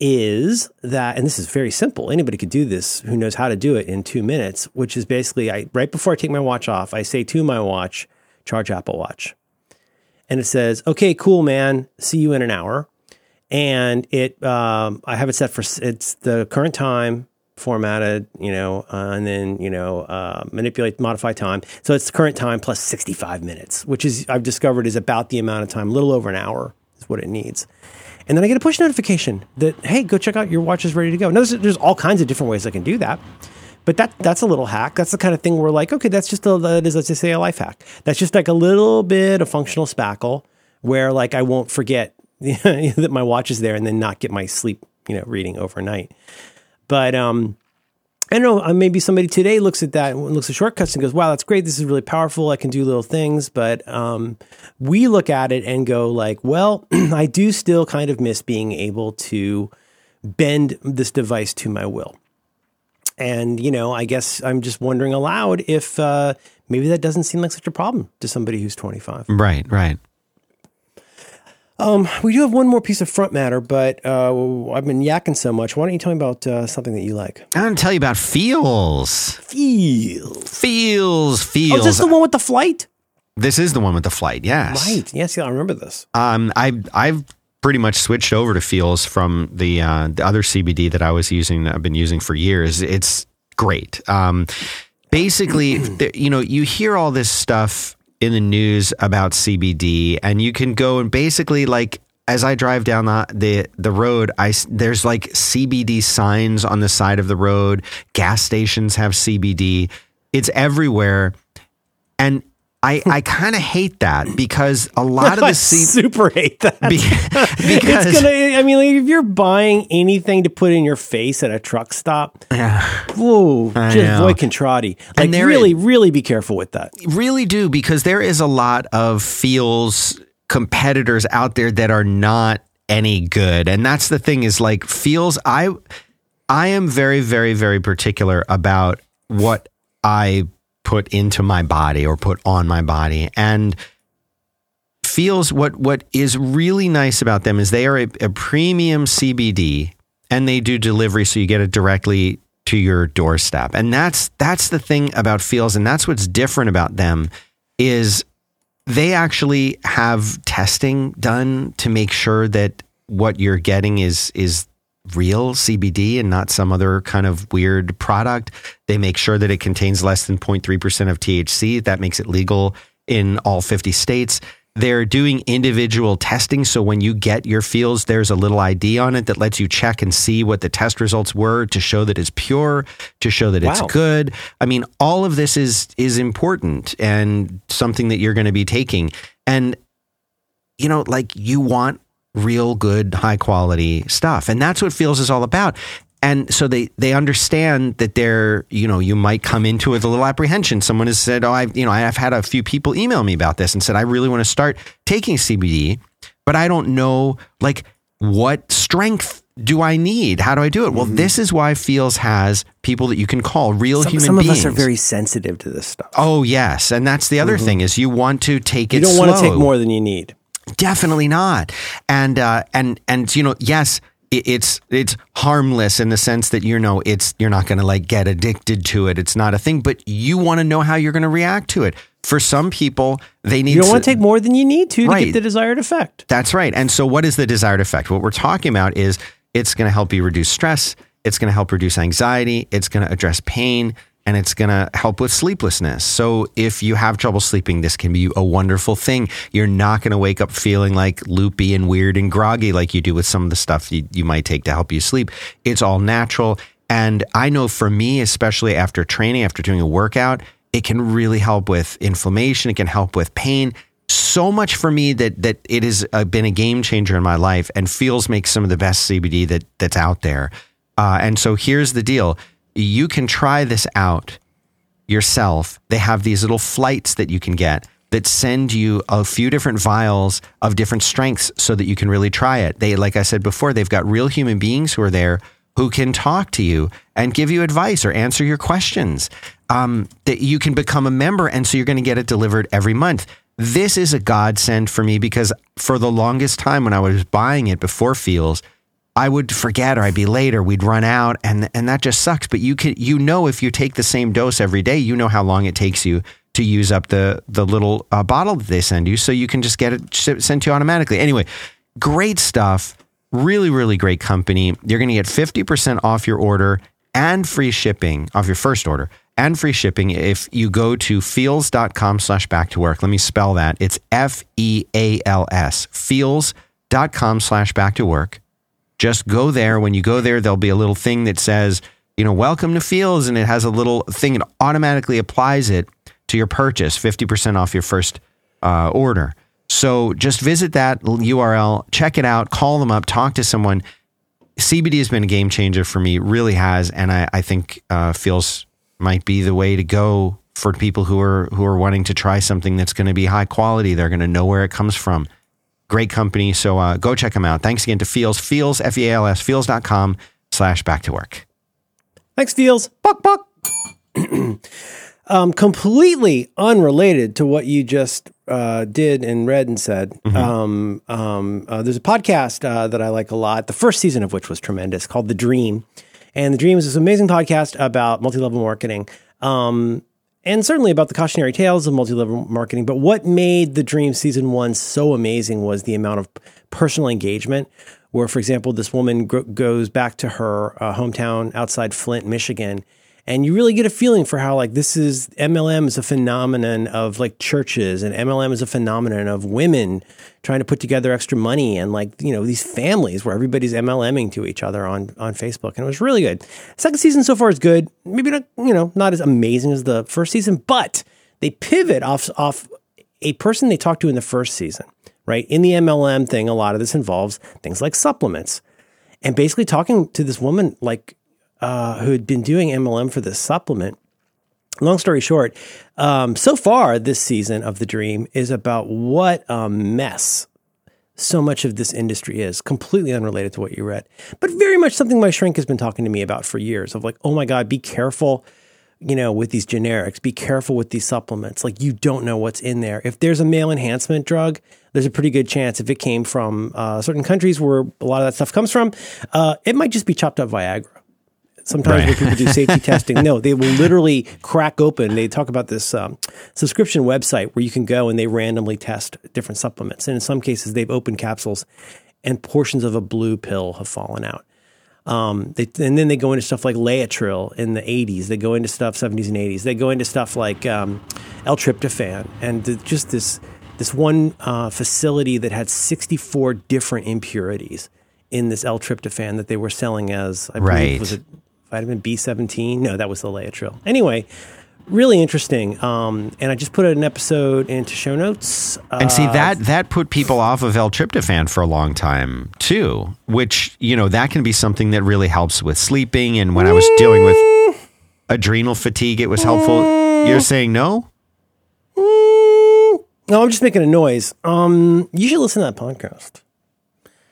is that, and this is very simple, anybody could do this who knows how to do it in two minutes, which is basically I right before I take my watch off, I say to my watch, charge Apple Watch. And it says, okay, cool, man, see you in an hour. And it, um, I have it set for, it's the current time formatted, you know, uh, and then, you know, uh, manipulate, modify time. So it's the current time plus sixty-five minutes, which is, I've discovered is about the amount of time, a little over an hour is what it needs. And then I get a push notification that, hey, go check out your watch is ready to go. Now there's, there's all kinds of different ways I can do that. But that that's a little hack. That's the kind of thing where like, okay, that's just a, that is, let's just say a life hack. That's just like a little bit of functional spackle where like I won't forget that my watch is there and then not get my sleep, you know, reading overnight. But um, I don't know, maybe somebody today looks at that and looks at shortcuts and goes, wow, that's great. This is really powerful. I can do little things. But um, we look at it and go like, well, I do still kind of miss being able to bend this device to my will. And, you know, I guess I'm just wondering aloud if uh, maybe that doesn't seem like such a problem to somebody who's twenty-five. Right, right. Um, we do have one more piece of front matter, but uh, I've been yakking so much. Why don't you tell me about uh, something that you like? I'm going to tell you about feels. Feels. Feels, feels. Oh, is this the one with the flight? This is the one with the flight, yes. Right, yes, yeah, I remember this. Um, I, I've pretty much switched over to feels from the, uh, the other C B D that I was using, that I've been using for years. It's great. Um, basically, the, you know, you hear all this stuff in the news about C B D, and you can go and basically, like, as I drive down the, the, the road, I, there's like C B D signs on the side of the road. Gas stations have C B D. It's everywhere. And I, I kind of hate that because a lot of the... I C- super hate that. Be, because... It's gonna, I mean, like, if you're buying anything to put in your face at a truck stop, yeah. Whoa, I just know. Voy contrati. Like, really, is, really be careful with that. Really do, because there is a lot of feels competitors out there that are not any good. And that's the thing is, like, feels... I, I am very, very, very particular about what I... put into my body or put on my body, and feels what, what is really nice about them is they are a, a premium C B D and they do delivery. So you get it directly to your doorstep. And that's, that's the thing about feels. And that's what's different about them is they actually have testing done to make sure that what you're getting is, is real C B D and not some other kind of weird product. They make sure that it contains less than zero point three percent of T H C. That makes it legal in all fifty states. They're doing individual testing. So when you get your feels, there's a little I D on it that lets you check and see what the test results were to show that it's pure, to show that wow. it's good. I mean, all of this is, is important and something that you're going to be taking. And, you know, like you want real good, high quality stuff. And that's what feels is all about. And so they, they understand that they're, you know, you might come into it with a little apprehension. Someone has said, oh, I've, you know, I've had a few people email me about this and said, I really want to start taking C B D, but I don't know, like, what strength do I need? How do I do it? Well, mm-hmm. This is why feels has people that you can call real some, human some beings. Some of us are very sensitive to this stuff. Oh, yes. And that's the other mm-hmm. thing is you want to take it You don't slow. Want to take more than you need. Definitely not. And, uh, and, and, you know, yes, it, it's, it's harmless in the sense that, you know, it's, you're not going to like get addicted to it. It's not a thing, but you want to know how you're going to react to it. For some people, they need to. You don't to, want to take more than you need to right. to get the desired effect. That's right. And so what is the desired effect? What we're talking about is it's going to help you reduce stress. It's going to help reduce anxiety. It's going to address pain. And it's going to help with sleeplessness. So if you have trouble sleeping, this can be a wonderful thing. You're not going to wake up feeling like loopy and weird and groggy like you do with some of the stuff you, you might take to help you sleep. It's all natural. And I know for me, especially after training, after doing a workout, it can really help with inflammation. It can help with pain. So much for me that that it has been a game changer in my life, and feels makes some of the best C B D that that's out there. Uh, and so here's the deal. You can try this out yourself. They have these little flights that you can get that send you a few different vials of different strengths so that you can really try it. They, like I said before, they've got real human beings who are there who can talk to you and give you advice or answer your questions. Um, that you can become a member, and so you're going to get it delivered every month. This is a godsend for me because for the longest time when I was buying it before feels, I would forget or I'd be late or we'd run out and and that just sucks. But you can, you know, if you take the same dose every day, you know how long it takes you to use up the, the little uh, bottle that they send you. So you can just get it sent to you automatically. Anyway, great stuff. Really, really great company. You're going to get fifty percent off your order and free shipping off your first order and free shipping if you go to feels.com slash back to work. Let me spell that. It's F E A L S, feels.com slash back to work. Just go there. When you go there, there'll be a little thing that says you know, welcome to Feels, and it has a little thing. It automatically applies it to your purchase, fifty percent off your first uh, order. So just visit that U R L, check it out, call them up, talk to someone. C B D has been a game changer for me, really has. And I, I think uh, Feels might be the way to go for people who are who are wanting to try something that's going to be high quality. They're going to know where it comes from. Great company. So uh, go check them out. Thanks again to Feels, Feels, F E A L S, feels dot com slash back to work. Thanks, Feels. Buck, buck. um, completely unrelated to what you just uh, did and read and said. Mm-hmm. Um, um, uh, there's a podcast uh, that I like a lot, the first season of which was tremendous, called The Dream. And The Dream is this amazing podcast about multi-level marketing. Um And certainly about the cautionary tales of multi-level marketing. But what made The Dream season one so amazing was the amount of personal engagement where, for example, this woman gro- goes back to her uh, hometown outside Flint, Michigan. And you really get a feeling for how, like, this is M L M is a phenomenon of, like, churches, and M L M is a phenomenon of women trying to put together extra money, and, like, you know, these families where everybody's MLMing to each other on, on Facebook. And it was really good. Second season so far is good. Maybe not, you know, not as amazing as the first season, but they pivot off, off a person they talked to in the first season, right? In the M L M thing, a lot of this involves things like supplements, and basically talking to this woman, like, Uh, who had been doing M L M for this supplement. Long story short, um, so far this season of The Dream is about what a mess so much of this industry is, completely unrelated to what you read, but very much something my shrink has been talking to me about for years of like, oh my God, be careful, you know, with these generics, be careful with these supplements. Like, you don't know what's in there. If there's a male enhancement drug, there's a pretty good chance if it came from uh, certain countries where a lot of that stuff comes from, uh, it might just be chopped up Viagra. Sometimes right. When people do safety testing, no, they will literally crack open. They talk about this um, subscription website where you can go and they randomly test different supplements. And in some cases, they've opened capsules and portions of a blue pill have fallen out. Um, they, and then they go into stuff like Laetrile in the eighties. They go into stuff, seventies and eighties. They go into stuff like um, L-tryptophan and the, just this, this one uh, facility that had sixty-four different impurities in this L-tryptophan that they were selling as, I believe, right. was it? Vitamin B seventeen? No, that was the Laetrile. Anyway, really interesting. Um, and I just put an episode into show notes. Uh, and see, that that put people off of L-tryptophan for a long time, too, which, you know, that can be something that really helps with sleeping. And when I was dealing with adrenal fatigue, it was helpful. You're saying no? No, I'm just making a noise. Um, you should listen to that podcast.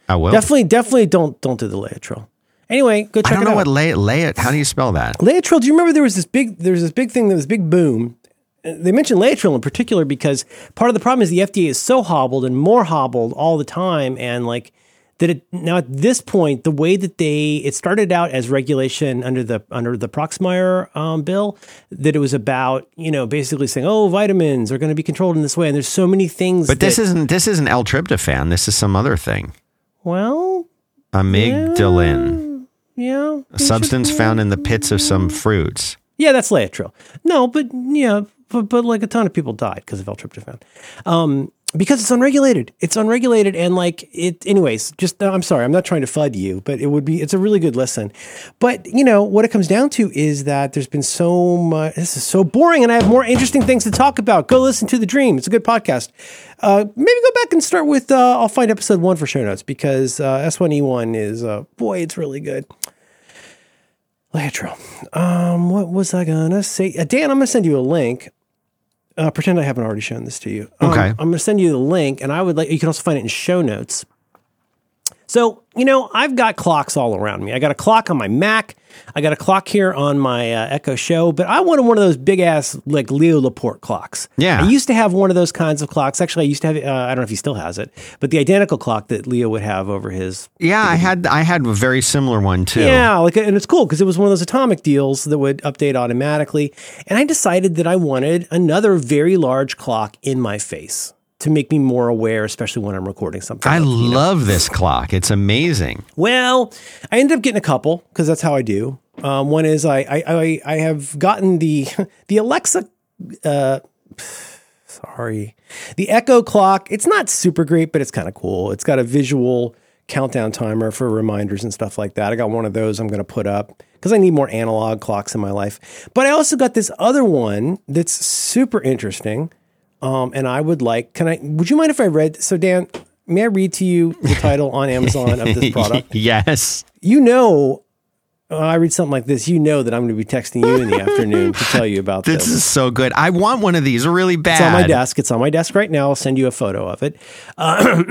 I will. Definitely, definitely don't, don't do the Laetrile. Anyway, go check it out. I don't know what lay lay it. How do you spell that? Laetrile. Do you remember there was this big there was this big thing that was big boom? They mentioned Laetrile in particular because part of the problem is the F D A is so hobbled and more hobbled all the time, and like that it, now at this point the way that they it started out as regulation under the under the Proxmire um, bill that it was about, you know, basically saying, oh, vitamins are going to be controlled in this way, and there's so many things. But that, this isn't this isn't L-tryptophan. This is some other thing. Well, amygdalin. Yeah. Yeah. A substance found in the pits of some fruits. Yeah, that's Laetrile. No, but yeah, but, but like a ton of people died because of L-tryptophan. Um, because it's unregulated. It's unregulated and like it anyways, just I'm sorry, I'm not trying to F U D you, but it would be it's a really good lesson. But you know, what it comes down to is that there's been so much this is so boring and I have more interesting things to talk about. Go listen to The Dream. It's a good podcast. Uh, maybe go back and start with uh, I'll find episode one for show notes because uh, S one E one is uh, boy, it's really good. Laetrile. Um, what was I gonna say? Uh, Dan, I'm gonna send you a link. Uh, pretend I haven't already shown this to you. Um, okay. I'm gonna send you the link, and I would like you can also find it in show notes. So you know I've got clocks all around me. I got a clock on my Mac. I got a clock here on my uh, Echo Show, but I wanted one of those big ass like Leo Laporte clocks. Yeah. I used to have one of those kinds of clocks. Actually, I used to have. Uh, I don't know if he still has it, but the identical clock that Leo would have over his. Yeah, I had. I had a very similar one too. Yeah, like, and it's cool because it was one of those atomic deals that would update automatically. And I decided that I wanted another very large clock in my face to make me more aware, especially when I'm recording something. I like, love know. this clock. It's amazing. Well, I ended up getting a couple because that's how I do. Um, one is I, I I I have gotten the the Alexa. Uh, sorry, the Echo clock. It's not super great, but it's kind of cool. It's got a visual countdown timer for reminders and stuff like that. I got one of those I'm going to put up because I need more analog clocks in my life. But I also got this other one that's super interesting. Um, and I would like, can I, would you mind if I read? So Dan, may I read to you the title on Amazon of this product? Yes. You know, uh, I read something like this, you know that I'm going to be texting you in the afternoon to tell you about this. This is so good. I want one of these really bad. It's on my desk. It's on my desk right now. I'll send you a photo of it. Uh,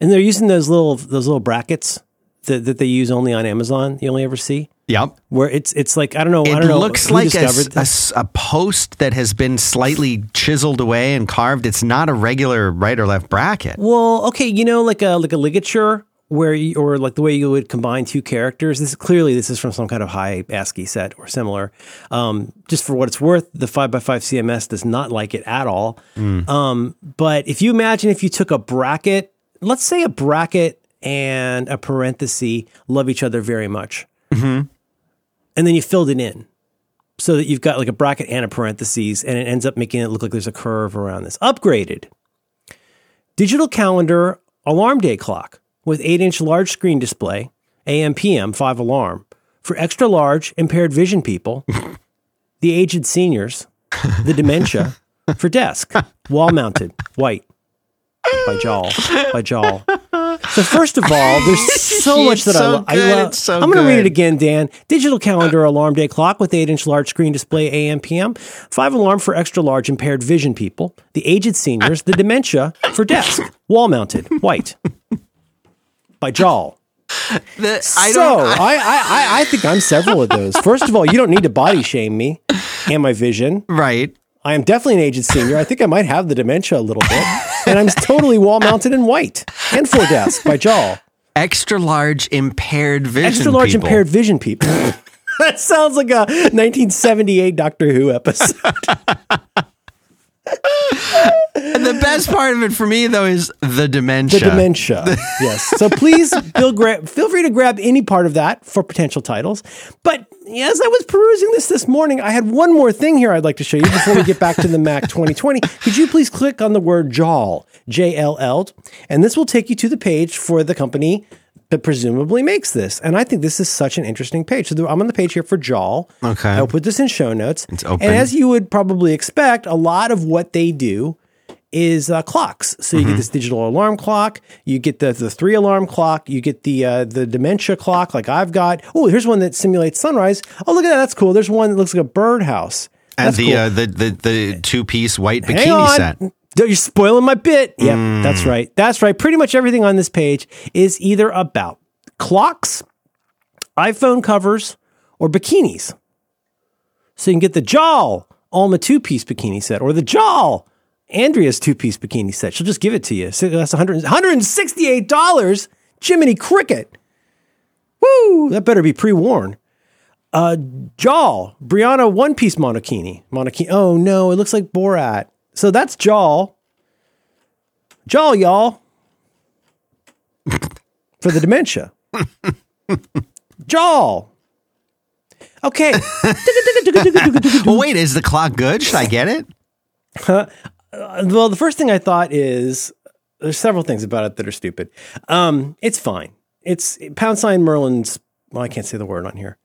and they're using those little, those little brackets that, that they use only on Amazon. You only ever see. Yep. Where it's it's like, I don't know. It I don't know, looks like a, a, a post that has been slightly chiseled away and carved. It's not a regular right or left bracket. Well, okay, you know, like a like a ligature where you, or like the way you would combine two characters. This clearly this is from some kind of high ASCII set or similar. Um, just for what it's worth, the five by five C M S does not like it at all. Mm. Um, but if you imagine if you took a bracket, let's say a bracket and a parenthesis love each other very much. Mm-hmm. And then you filled it in so that you've got like a bracket and a parentheses, and it ends up making it look like there's a curve around this. Upgraded. Digital calendar alarm day clock with eight inch large screen display, A M P M, five alarm, for extra large impaired vision people, the aged seniors, the dementia, for desk, wall-mounted, white, by Jowl, by Jowl. So first of all, there's so much that so I, lo- I love. So I'm going to read it again, Dan. Digital calendar alarm day clock with eight inch large screen display A M P M. Five alarm for extra large impaired vision people. The aged seniors. The dementia for desk. Wall mounted. White. By Jowl. The, I so don't, I, I, I, I think I'm several of those. First of all, you don't need to body shame me and my vision. Right. I am definitely an aged senior. I think I might have the dementia a little bit. And I'm totally wall-mounted in white. And for desk by Jowl. Extra large impaired vision Extra large people. impaired vision people. That sounds like a nineteen seventy-eight Doctor Who episode. And the best part of it for me, though, is the dementia. The dementia, yes. So please feel, gra- feel free to grab any part of that for potential titles. But as I was perusing this this morning, I had one more thing here I'd like to show you before we get back to the Mac twenty twenty. Could you please click on the word Jowl, J L L, and this will take you to the page for the company that presumably makes this. And I think this is such an interesting page. So I'm on the page here for Jowl. Okay. I'll put this in show notes. It's open. And as you would probably expect, a lot of what they do is uh, clocks. So you mm-hmm. get this digital alarm clock, you get the, the three alarm clock, you get the uh, the dementia clock like I've got. Oh, here's one that simulates sunrise. Oh, look at that. That's cool. There's one that looks like a birdhouse. And the, cool. uh, the the the two-piece white bikini Hang on. set. You're spoiling my bit. Yeah, mm. that's right. That's right. Pretty much everything on this page is either about clocks, iPhone covers, or bikinis. So you can get the Jowl Alma two-piece bikini set or the Jowl Andrea's two-piece bikini set. She'll just give it to you. So that's one hundred sixty-eight dollars. Jiminy Cricket. Woo! That better be pre-worn. Uh, Jowl Brianna one-piece monokini. Monokini. Oh, no. It looks like Borat. So that's Jowl. Jowl, y'all. For the dementia. Jowl. Okay. Well, wait, is the clock good? Should I get it? Huh? Uh, well, the first thing I thought is there's several things about it that are stupid. Um, it's fine. It's pound sign Merlin's. Well, I can't say the word on here.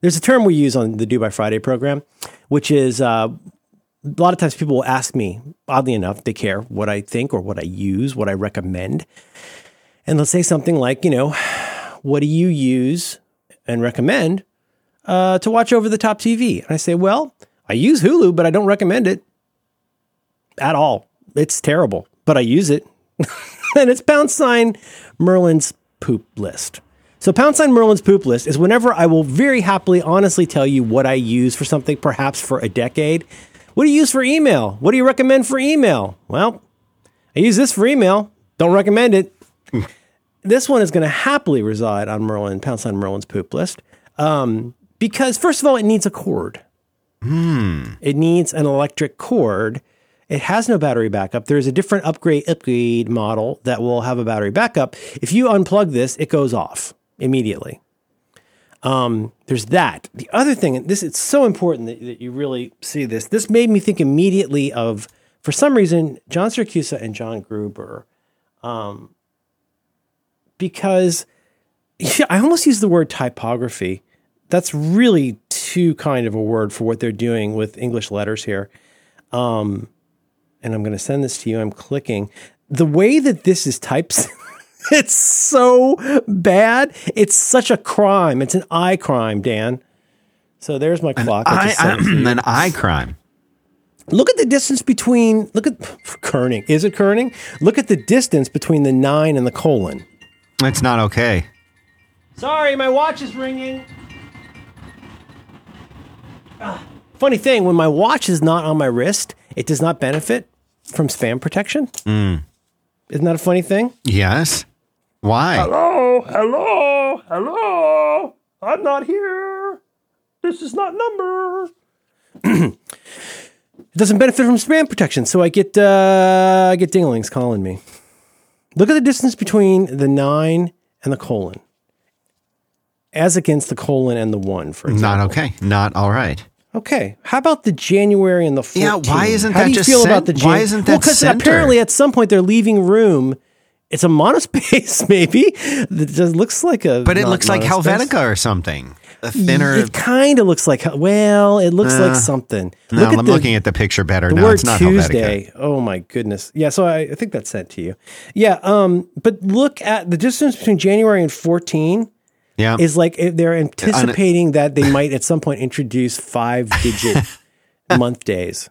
There's a term we use on the Do by Friday program, which is... Uh, A lot of times people will ask me, oddly enough, they care what I think or what I use, what I recommend. And they'll say something like, you know, what do you use and recommend uh, to watch over-the-top T V? And I say, well, I use Hulu, but I don't recommend it at all. It's terrible, but I use it. And it's pound sign Merlin's poop list. So pound sign Merlin's poop list is whenever I will very happily, honestly tell you what I use for something, perhaps for a decade. What do you use for email? What do you recommend for email? Well, I use this for email. Don't recommend it. This one is going to happily reside on Merlin, pound sign Merlin's poop list. Um, because first of all, it needs a cord. Mm. It needs an electric cord. It has no battery backup. There is a different upgrade upgrade model that will have a battery backup. If you unplug this, it goes off immediately. Um, there's that. The other thing, and this, it's so important that, that you really see this. This made me think immediately of, for some reason, John Siracusa and John Gruber, um, because yeah, I almost use the word typography. That's really too kind of a word for what they're doing with English letters here. Um, and I'm going to send this to you. I'm clicking. The way that this is types, it's so bad. It's such a crime. It's an eye crime, Dan. So there's my clock. An, I I, I, an eye crime. Look at the distance between, look at kerning. Is it kerning? Look at the distance between the nine and the colon. It's not okay. Sorry, my watch is ringing. Ugh. Funny thing, when my watch is not on my wrist, it does not benefit from spam protection. Mm. Isn't that a funny thing? Yes. Why? Hello, hello, hello. I'm not here. This is not number. It doesn't benefit from spam protection, so I get uh, I get dinglings calling me. Look at the distance between the nine and the colon, as against the colon and the one. For example, not okay, not all right. Okay, how about the January and the fourteenth? Yeah, why isn't how that just? How do you feel cent- about the January? Why isn't that? Well, because apparently at some point they're leaving room. It's a monospace, maybe. That just looks like a. But it looks like Helvetica or something. A thinner. It kind of looks like, well, it looks uh, like something. No, Look I'm the, looking at the picture better. The no, word it's not Tuesday. Helvetica. Oh my goodness. Yeah. So I, I think that's sent to you. Yeah. Um, but look at the distance between January and fourteen. Yeah. Is like they're anticipating Un- that they might at some point introduce five digit month days.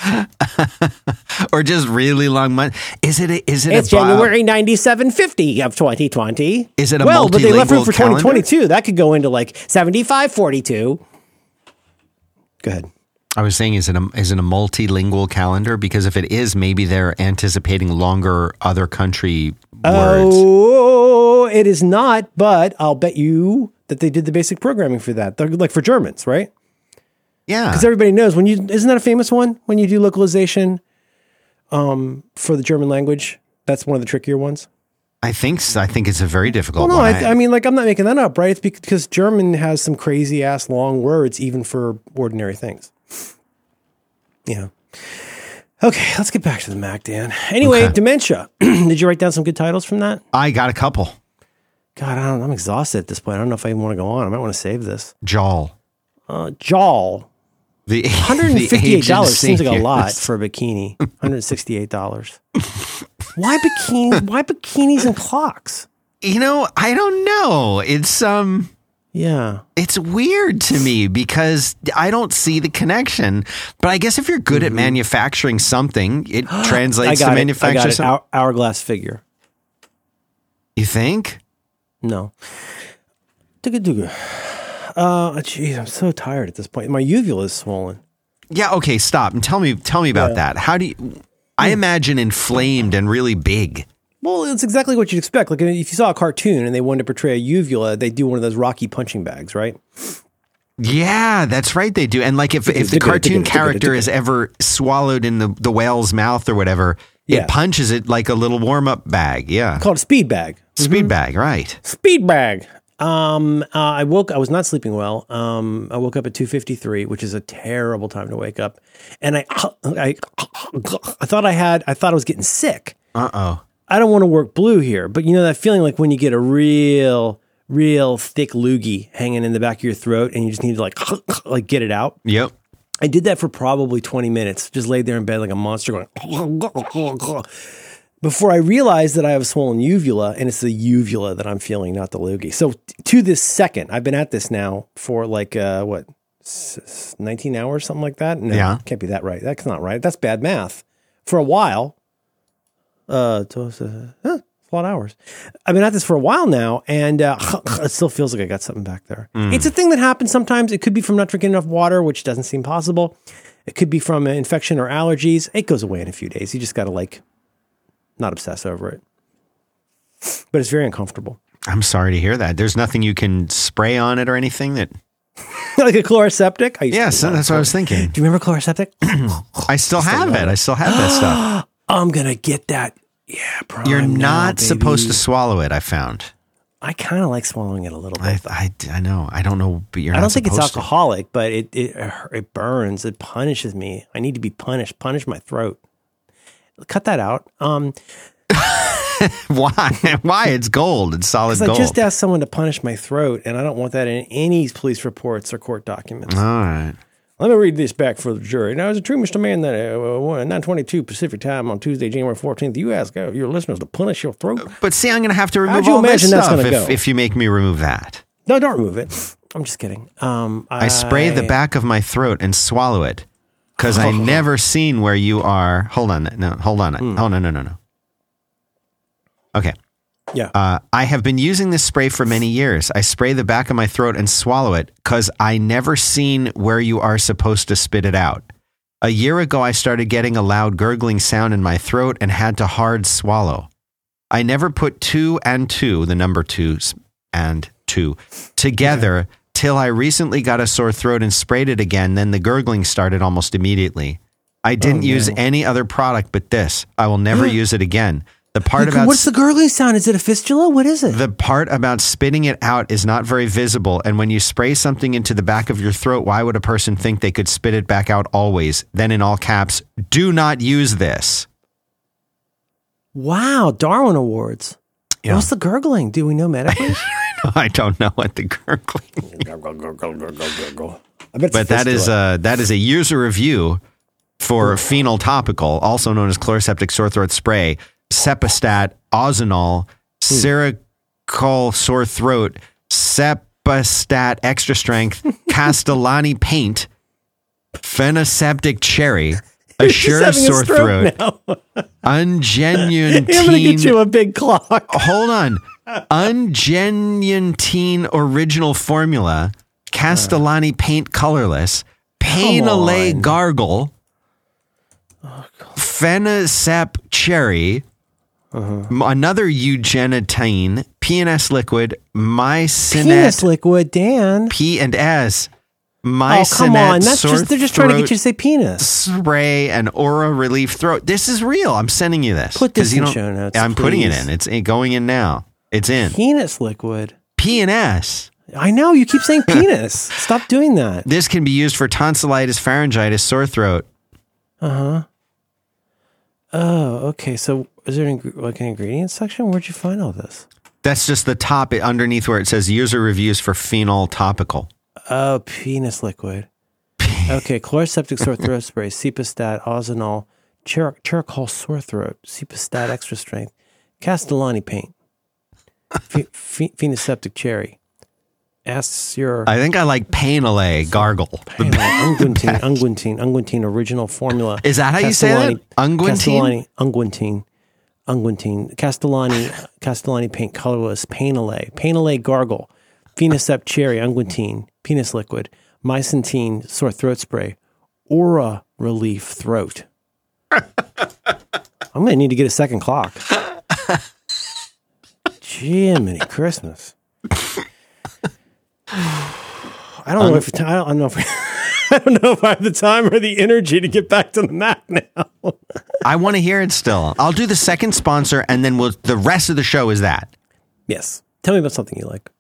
Or just really long month. Is it a, is it it's a January ninety-seven fifty of twenty twenty? Is it a well, multilingual but they left room for calendar? twenty twenty-two. That could go into like seventy-five forty-two. Go ahead. I was saying, is it a, is it a multilingual calendar? Because if it is, maybe they're anticipating longer other country words. Oh, it is not, but I'll bet you that they did the basic programming for that. They're like for Germans, right? Yeah. Because everybody knows when you, isn't that a famous one? When you do localization um, for the German language, that's one of the trickier ones. I think so. I think it's a very difficult well, no, one. No, I, th- I mean, like, I'm not making that up, right? It's because German has some crazy ass long words, even for ordinary things. Yeah. Okay. Let's get back to the Mac, Dan. Anyway, okay. Dementia. Did you write down some good titles from that? I got a couple. God, I don't, I'm exhausted at this point. I don't know if I even want to go on. I might want to save this. Jawl. Uh, Jawl. The one hundred fifty-eight dollars seems like a lot for a bikini. one hundred sixty-eight dollars. Why bikini? Why bikinis and clocks? You know, I don't know. It's um, yeah, it's weird to me because I don't see the connection. But I guess if you're good mm-hmm. at manufacturing something, it translates I got to manufacture. It. I got something. It. Hour, hourglass figure. You think? No. Uh, jeez, I'm so tired at this point. My uvula is swollen. Yeah. Okay. Stop and tell me. Tell me about yeah. that. How do you? I imagine inflamed and really big. Well, it's exactly what you'd expect. Like if you saw a cartoon and they wanted to portray a uvula, they do one of those Rocky punching bags, right? Yeah, that's right. They do. And like if, if the cartoon character is ever swallowed in the, the whale's mouth or whatever, yeah. it punches it like a little warm up bag. Yeah, it's called a speed bag. Speed mm-hmm. bag, right? Speed bag. Um, uh, I woke, I was not sleeping well. Um, I woke up at two fifty-three, which is a terrible time to wake up. And I, I, I thought I had, I thought I was getting sick. Uh-oh. I don't want to work blue here, but you know that feeling like when you get a real, real thick loogie hanging in the back of your throat and you just need to like, like get it out. Yep. I did that for probably twenty minutes, just laid there in bed like a monster going before I realized that I have a swollen uvula, and it's the uvula that I'm feeling, not the loogie. So t- to this second, I've been at this now for like, uh, what, s- nineteen hours, something like that? No, yeah. Can't be that right. That's not right. That's bad math. For a while, uh, t- uh, huh, a lot of hours. I've been at this for a while now, and uh, it still feels like I got something back there. Mm. It's a thing that happens sometimes. It could be from not drinking enough water, which doesn't seem possible. It could be from an infection or allergies. It goes away in a few days. You just got to like... not obsess over it, but it's very uncomfortable. I'm sorry to hear that. There's nothing you can spray on it or anything that like a Chloraseptic. I used yes, to that's what I was thinking. Do you remember Chloraseptic? I still have it. I still have that stuff. I'm gonna get that. Yeah, probably. You're not now, supposed to swallow it. I found. I kind of like swallowing it a little bit. I, I, I know. I don't know, but you're. I don't think it's alcoholic, to. But it it it burns. It punishes me. I need to be punished. Punish my throat. Cut that out. Um, Why? Why? It's gold. It's solid gold. I just asked someone to punish my throat, and I don't want that in any police reports or court documents. All right. Let me read this back for the jury. Now, as a true Mister Man that at nine twenty-two Pacific time on Tuesday, January fourteenth, you ask your listeners to punish your throat. But see, I'm going to have to remove all this stuff if, go? if you make me remove that. No, don't remove it. I'm just kidding. Um, I, I spray the back of my throat and swallow it because I never seen where you are. Hold on. No, hold on. Mm. Oh, no, no, no, no. Okay. Yeah. Uh, I have been using this spray for many years. I spray the back of my throat and swallow it because I never seen where you are supposed to spit it out. A year ago, I started getting a loud gurgling sound in my throat and had to hard swallow. I never put two and two, the number two and two, together yeah. till I recently got a sore throat and sprayed it again. Then the gurgling started almost immediately. I didn't oh, yeah. use any other product but this. I will never use it again. The part like, about what's the gurgling sound? Is it a fistula? What is it? The part about spitting it out is not very visible. And when you spray something into the back of your throat, why would a person think they could spit it back out always? Then in all caps, do not use this. Wow. Darwin Awards. Yeah. What's the gurgling? Do we know medically? I don't know what the gurgling is. I bet but that is, a, that is a user review for Phenol Topical, also known as Chloraseptic Sore Throat Spray. Cepastat, Ozenol, Siracusa Sore Throat, Cepastat Extra Strength, Castellani Paint, Phenaseptic Cherry, Assure Sore Throat, Ungenuine Teen. I'm going to get you a big clock. Hold on. Ungenuine Teen Original Formula, Castellani Paint Colorless, Painolay Gargle, oh, Phenasep Cherry, uh-huh. another Eugenitine, P and S Liquid, Mycinet. P and S Liquid, Dan. P and S. Mycinet. Oh, come on. That's just, they're just trying to get you to say penis. Spray and Aura Relief Throat. This is real. I'm sending you this. Put this in show notes. I'm please. putting it in. It's going in now. It's in. Penis Liquid. P and S. I know. You keep saying penis. Stop doing that. This can be used for tonsillitis, pharyngitis, sore throat. Uh-huh. Oh, okay. So is there an, like an ingredients section? Where'd you find all this? That's just the top underneath where it says user reviews for Phenol Topical. Oh, penis liquid. Okay, Chloraseptic Sore Throat Spray, Cepastat, Ozenol, Charcoal Sore Throat, Cepastat Extra Strength, Castellani Paint, Phenaseptic Cherry. Asks your... I think I like Painolay Gargle. Unguentine, Unguentine, Unguentine Original Formula. Is that how you say that? Unguentine? Unguentine, Unguentine, Castellani, Castellani Paint Colorless, Painolay, Painolay Gargle, Phenasep Cherry, Unguentine, Penis Liquid, Mycentine Sore Throat Spray, Aura Relief Throat. I'm going to need to get a second clock. Jiminy Christmas. I don't know if I don't know if I don't know if I have the time or the energy to get back to the Mac now. I want to hear it still. I'll do the second sponsor, and then we'll, the rest of the show is that. Yes, tell me about something you like.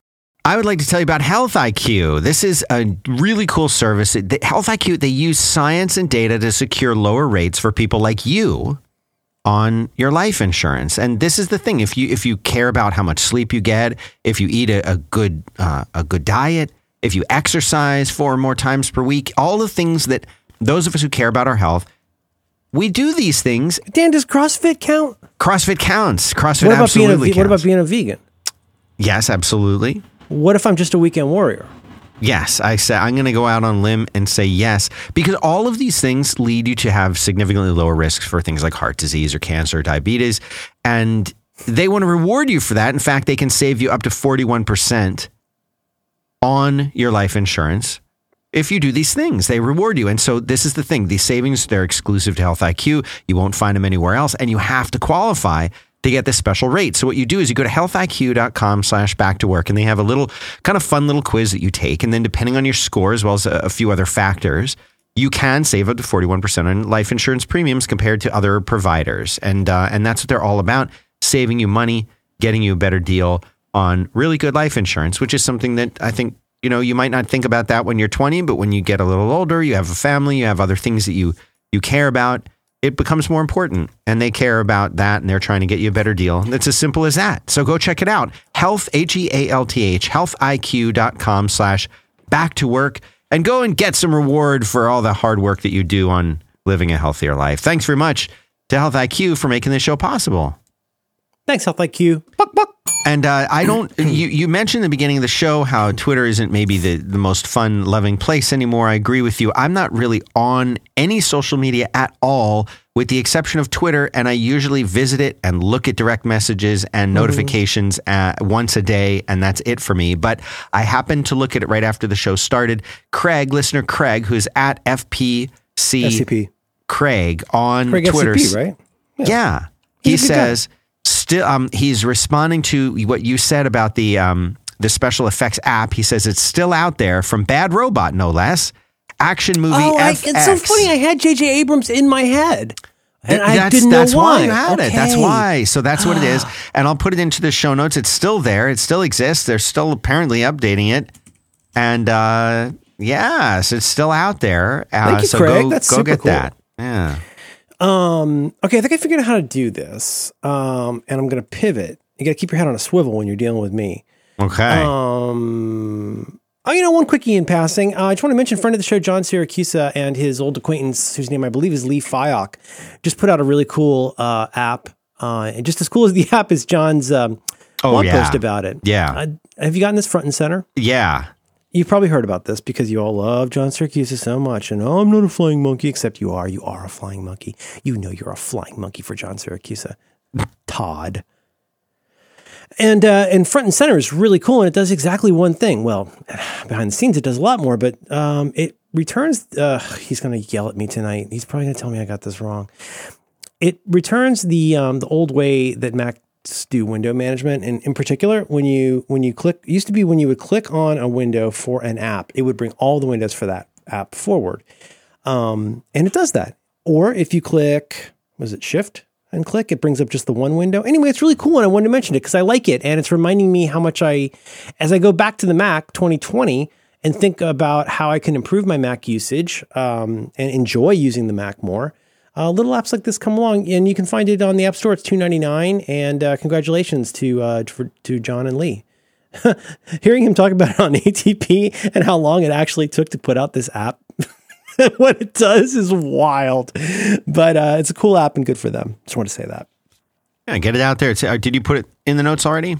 I would like to tell you about Health I Q. This is a really cool service. The Health I Q, they use science and data to secure lower rates for people like you on your life insurance. And this is the thing. If you if you care about how much sleep you get, if you eat a, a good uh, a good diet, if you exercise four or more times per week, all the things that those of us who care about our health, we do these things. Dan, does CrossFit count? CrossFit counts. CrossFit what about absolutely being a, counts. What about being a vegan? Yes, absolutely. What if I'm just a weekend warrior? Yes, I say I'm going to go out on a limb and say yes, because all of these things lead you to have significantly lower risks for things like heart disease or cancer or diabetes, and they want to reward you for that. In fact, they can save you up to forty-one percent on your life insurance if you do these things. They reward you, and so this is the thing. These savings, they're exclusive to Health I Q. You won't find them anywhere else, and you have to qualify to get this special rate. So what you do is you go to health I Q dot com slash back to work, and they have a little kind of fun little quiz that you take. And then depending on your score, as well as a, a few other factors, you can save up to forty-one percent on life insurance premiums compared to other providers. And, uh, and that's what they're all about, saving you money, getting you a better deal on really good life insurance, which is something that I think, you know, you might not think about that when you're twenty, but when you get a little older, you have a family, you have other things that you, you care about. it becomes more important, and they care about that, and they're trying to get you a better deal. It's as simple as that. So go check it out. Health, H E A L T H, healthiq.com slash back to work, and go and get some reward for all the hard work that you do on living a healthier life. Thanks very much to Health I Q for making this show possible. Thanks, Health I Q. Buck, buck. And uh, I don't, you, you mentioned in the beginning of the show how Twitter isn't maybe the, the most fun loving place anymore. I agree with you. I'm not really on any social media at all, with the exception of Twitter. And I usually visit it and look at direct messages and notifications uh, once a day. And that's it for me. But I happened to look at it right after the show started. Craig, listener Craig, who's at F P C S C P. Craig on Craig Twitter. S C P, right? Yeah. yeah. He says... Guy. Still, um, he's responding to what you said about the um, the special effects app. He says it's still out there from Bad Robot, no less. Action movie. Oh, I, it's so funny. I had J J Abrams in my head, and that's, I didn't that's know why. why you had okay. it. That's why. So that's what it is. And I'll put it into the show notes. It's still there. It still exists. They're still apparently updating it. And uh, yes, it's still out there. Uh, Thank you, so Craig. Go, that's go super get cool. that. Yeah. Um, okay, I think I figured out how to do this. Um, and I'm going to pivot. You got to keep your head on a swivel when you're dealing with me. Okay. Um, oh, you know, one quickie in passing. Uh, I just want to mention friend of the show, John Siracusa, and his old acquaintance, whose name I believe is Lee Fyock, just put out a really cool uh, app. Uh, and just as cool as the app is John's um, oh, blog yeah. post about it. Yeah. Uh, have you gotten this front and center? Yeah. You've probably heard about this because you all love John Siracusa so much. And oh, I'm not a flying monkey, except you are. You are a flying monkey. You know you're a flying monkey for John Siracusa. Todd. And uh, and Front and Center is really cool, and it does exactly one thing. Well, behind the scenes, it does a lot more, but um, it returns... Uh, he's going to yell at me tonight. He's probably going to tell me I got this wrong. It returns the um, the old way that Mac... do window management, and in particular when you when you click used to be when you would click on a window for an app, it would bring all the windows for that app forward, um and it does that. Or if you click, was it shift and click, it brings up just the one window. Anyway, it's really cool, and I wanted to mention it because I like it, and it's reminding me how much I, as I go back to the Mac twenty twenty and think about how I can improve my Mac usage um and enjoy using the Mac more. Uh, little apps like this come along, and you can find it on the App Store. It's two dollars and ninety-nine cents, and uh, congratulations to uh, to, to John and Lee. Hearing him talk about it on A T P and how long it actually took to put out this app, what it does is wild. But uh, it's a cool app and good for them. Just want to say that. Yeah, get it out there. It's, uh, did you put it in the notes already?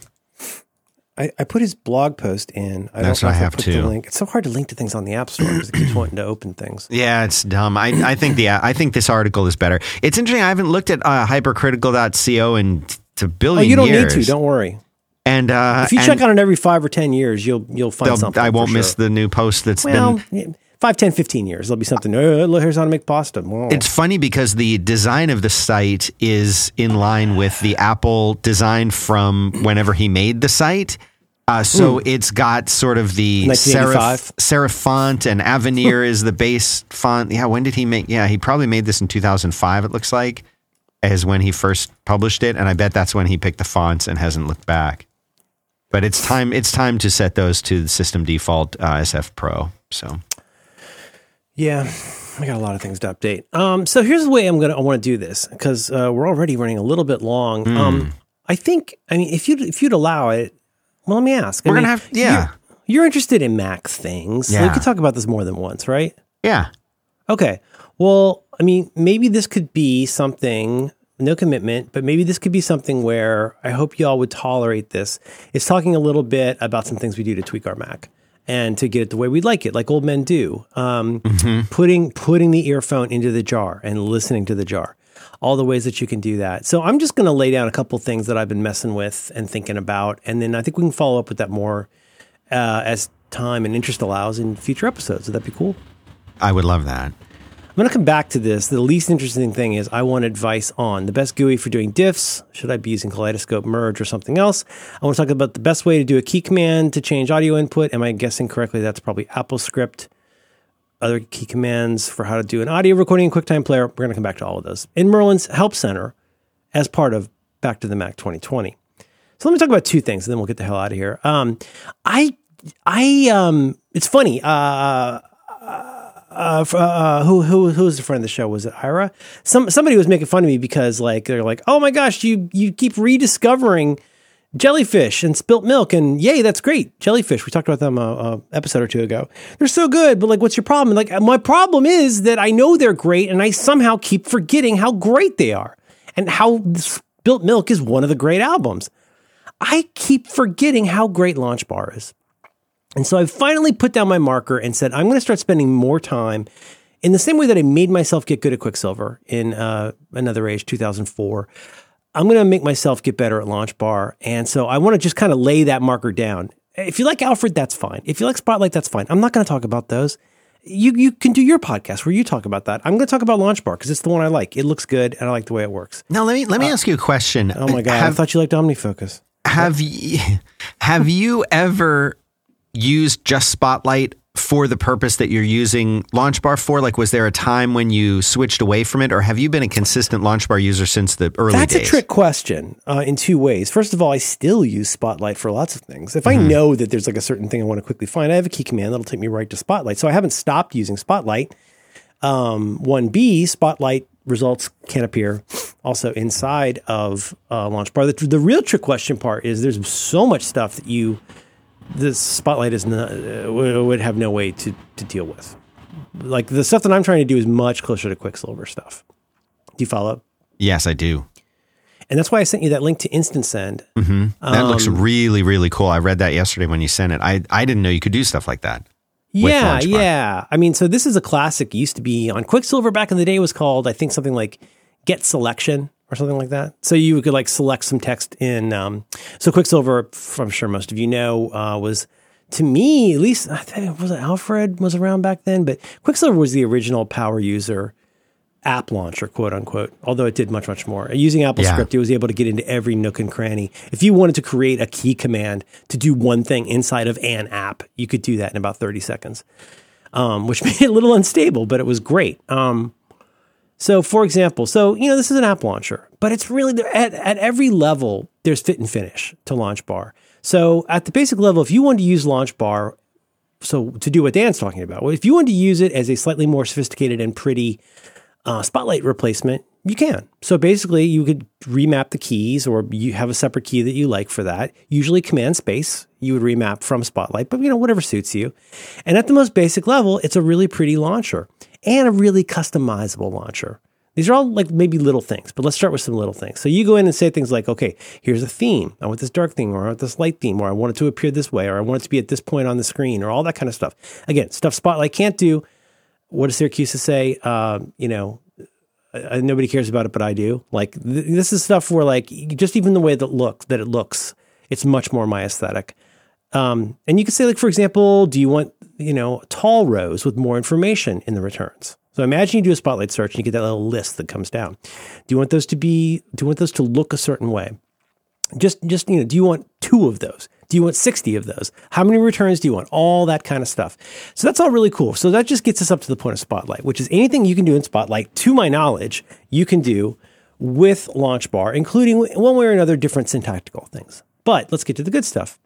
I, I put his blog post in. I That's don't what I have to. Link. It's so hard to link to things on the App Store because it keeps wanting to open things. Yeah, it's dumb. I, I think the I think this article is better. It's interesting. I haven't looked at uh, hypercritical dot co in a billion years. Oh, you don't years. need to. Don't worry. And uh, if you and check on it every five or ten years, you'll you'll find something. I won't miss sure. the new post that's well, been... Five, ten, fifteen years, there'll be something. Oh, look, here's how to make pasta. Whoa. It's funny because the design of the site is in line with the Apple design from whenever he made the site. Uh, so mm. it's got sort of the serif, serif font, and Avenir is the base font. Yeah, when did he make? Yeah, he probably made this in two thousand five, it looks like, as when he first published it. And I bet that's when he picked the fonts and hasn't looked back. But it's time, it's time to set those to the system default uh, S F Pro. So... Yeah, I got a lot of things to update. Um, so here's the way I'm gonna I want to do this because uh, we're already running a little bit long. Mm. Um, I think I mean if you if you'd allow it, well, let me ask. We're I mean, gonna have yeah. You're, you're interested in Mac things. Yeah. We could talk about this more than once, right? Yeah. Okay. Well, I mean, maybe this could be something. No commitment, but maybe this could be something where I hope y'all would tolerate this. It's talking a little bit about some things we do to tweak our Mac and to get it the way we'd like it, like old men do, um, mm-hmm. putting putting the earphone into the jar and listening to the jar, all the ways that you can do that. So I'm just going to lay down a couple things that I've been messing with and thinking about, and then I think we can follow up with that more uh, as time and interest allows in future episodes. Would that be cool? I would love that. I'm going to come back to this. The least interesting thing is I want advice on the best G U I for doing diffs. Should I be using Kaleidoscope, Merge, or something else? I want to talk about the best way to do a key command to change audio input. Am I guessing correctly? That's probably AppleScript. Other key commands for how to do an audio recording in QuickTime Player. We're going to come back to all of those. In Merlin's Help Center as part of Back to the Mac twenty twenty. So let me talk about two things, and then we'll get the hell out of here. Um, I, I, um, it's funny. Uh, uh uh, uh, who who who was the friend of the show? Was it Ira? Some somebody was making fun of me because like they're like, oh my gosh, you you keep rediscovering Jellyfish and Spilt Milk, and yay, that's great. Jellyfish, we talked about them a, a episode or two ago. They're so good, but like, what's your problem? And like, my problem is that I know they're great, and I somehow keep forgetting how great they are, and how Spilt Milk is one of the great albums. I keep forgetting how great LaunchBar is, and so I finally put down my marker and said, I'm going to start spending more time in the same way that I made myself get good at Quicksilver in uh, Another Age, two thousand four. I'm going to make myself get better at LaunchBar. And so I want to just kind of lay that marker down. If you like Alfred, that's fine. If you like Spotlight, that's fine. I'm not going to talk about those. You you can do your podcast where you talk about that. I'm going to talk about LaunchBar because it's the one I like. It looks good and I like the way it works. Now, let me let me uh, ask you a question. Oh my God. Have, I thought you liked OmniFocus. Have you, have you ever used just Spotlight for the purpose that you're using LaunchBar for? Like, was there a time when you switched away from it, or have you been a consistent LaunchBar user since the early That's days? That's a trick question uh, in two ways. First of all, I still use Spotlight for lots of things. If mm-hmm. I know that there's like a certain thing I want to quickly find, I have a key command that'll take me right to Spotlight. So I haven't stopped using Spotlight. Um, one B, Spotlight results can appear also inside of uh, LaunchBar. The, the real trick question part is there's so much stuff that you... the Spotlight is not uh, would have no way to, to deal with. Like the stuff that I'm trying to do is much closer to Quicksilver stuff. Do you follow up? Yes, I do. And that's why I sent you that link to Instant Send. Mm-hmm. That um, looks really, really cool. I read that yesterday when you sent it. I, I didn't know you could do stuff like that. Yeah, yeah. I mean, so this is a classic. It used to be on Quicksilver back in the day. It was called, I think, something like Get Selection or something like that. So you could like select some text in. Um, so Quicksilver, I'm sure most of you know, uh, was to me, at least, I think, was it Alfred was around back then? But Quicksilver was the original power user app launcher, quote unquote, although it did much, much more. Using AppleScript, yeah. It was able to get into every nook and cranny. If you wanted to create a key command to do one thing inside of an app, you could do that in about thirty seconds, um, which made it a little unstable, but it was great. Um, So, for example, so, you know, this is an app launcher, but it's really, at, at every level, there's fit and finish to LaunchBar. So, at the basic level, if you wanted to use LaunchBar, so to do what Dan's talking about, well, if you wanted to use it as a slightly more sophisticated and pretty uh, Spotlight replacement, you can. So, basically, you could remap the keys, or you have a separate key that you like for that. Usually, command space, you would remap from Spotlight, but, you know, whatever suits you. And at the most basic level, it's a really pretty launcher. And a really customizable launcher. These are all like maybe little things, but let's start with some little things. So you go in and say things like, okay, here's a theme. I want this dark theme, or I want this light theme, or I want it to appear this way, or I want it to be at this point on the screen, or all that kind of stuff. Again, stuff Spotlight can't do. What does Siracusa say? Uh, you know, uh, nobody cares about it, but I do. Like th- this is stuff where like just even the way that looks, that it looks, it's much more my aesthetic. Um, and you can say, like, for example, do you want, you know, tall rows with more information in the returns? So imagine you do a Spotlight search and you get that little list that comes down. Do you want those to be, do you want those to look a certain way? Just, just, you know, do you want two of those? Do you want sixty of those? How many returns do you want? All that kind of stuff. So that's all really cool. So that just gets us up to the point of Spotlight, which is anything you can do in Spotlight, to my knowledge, you can do with LaunchBar, including one way or another different syntactical things. But let's get to the good stuff.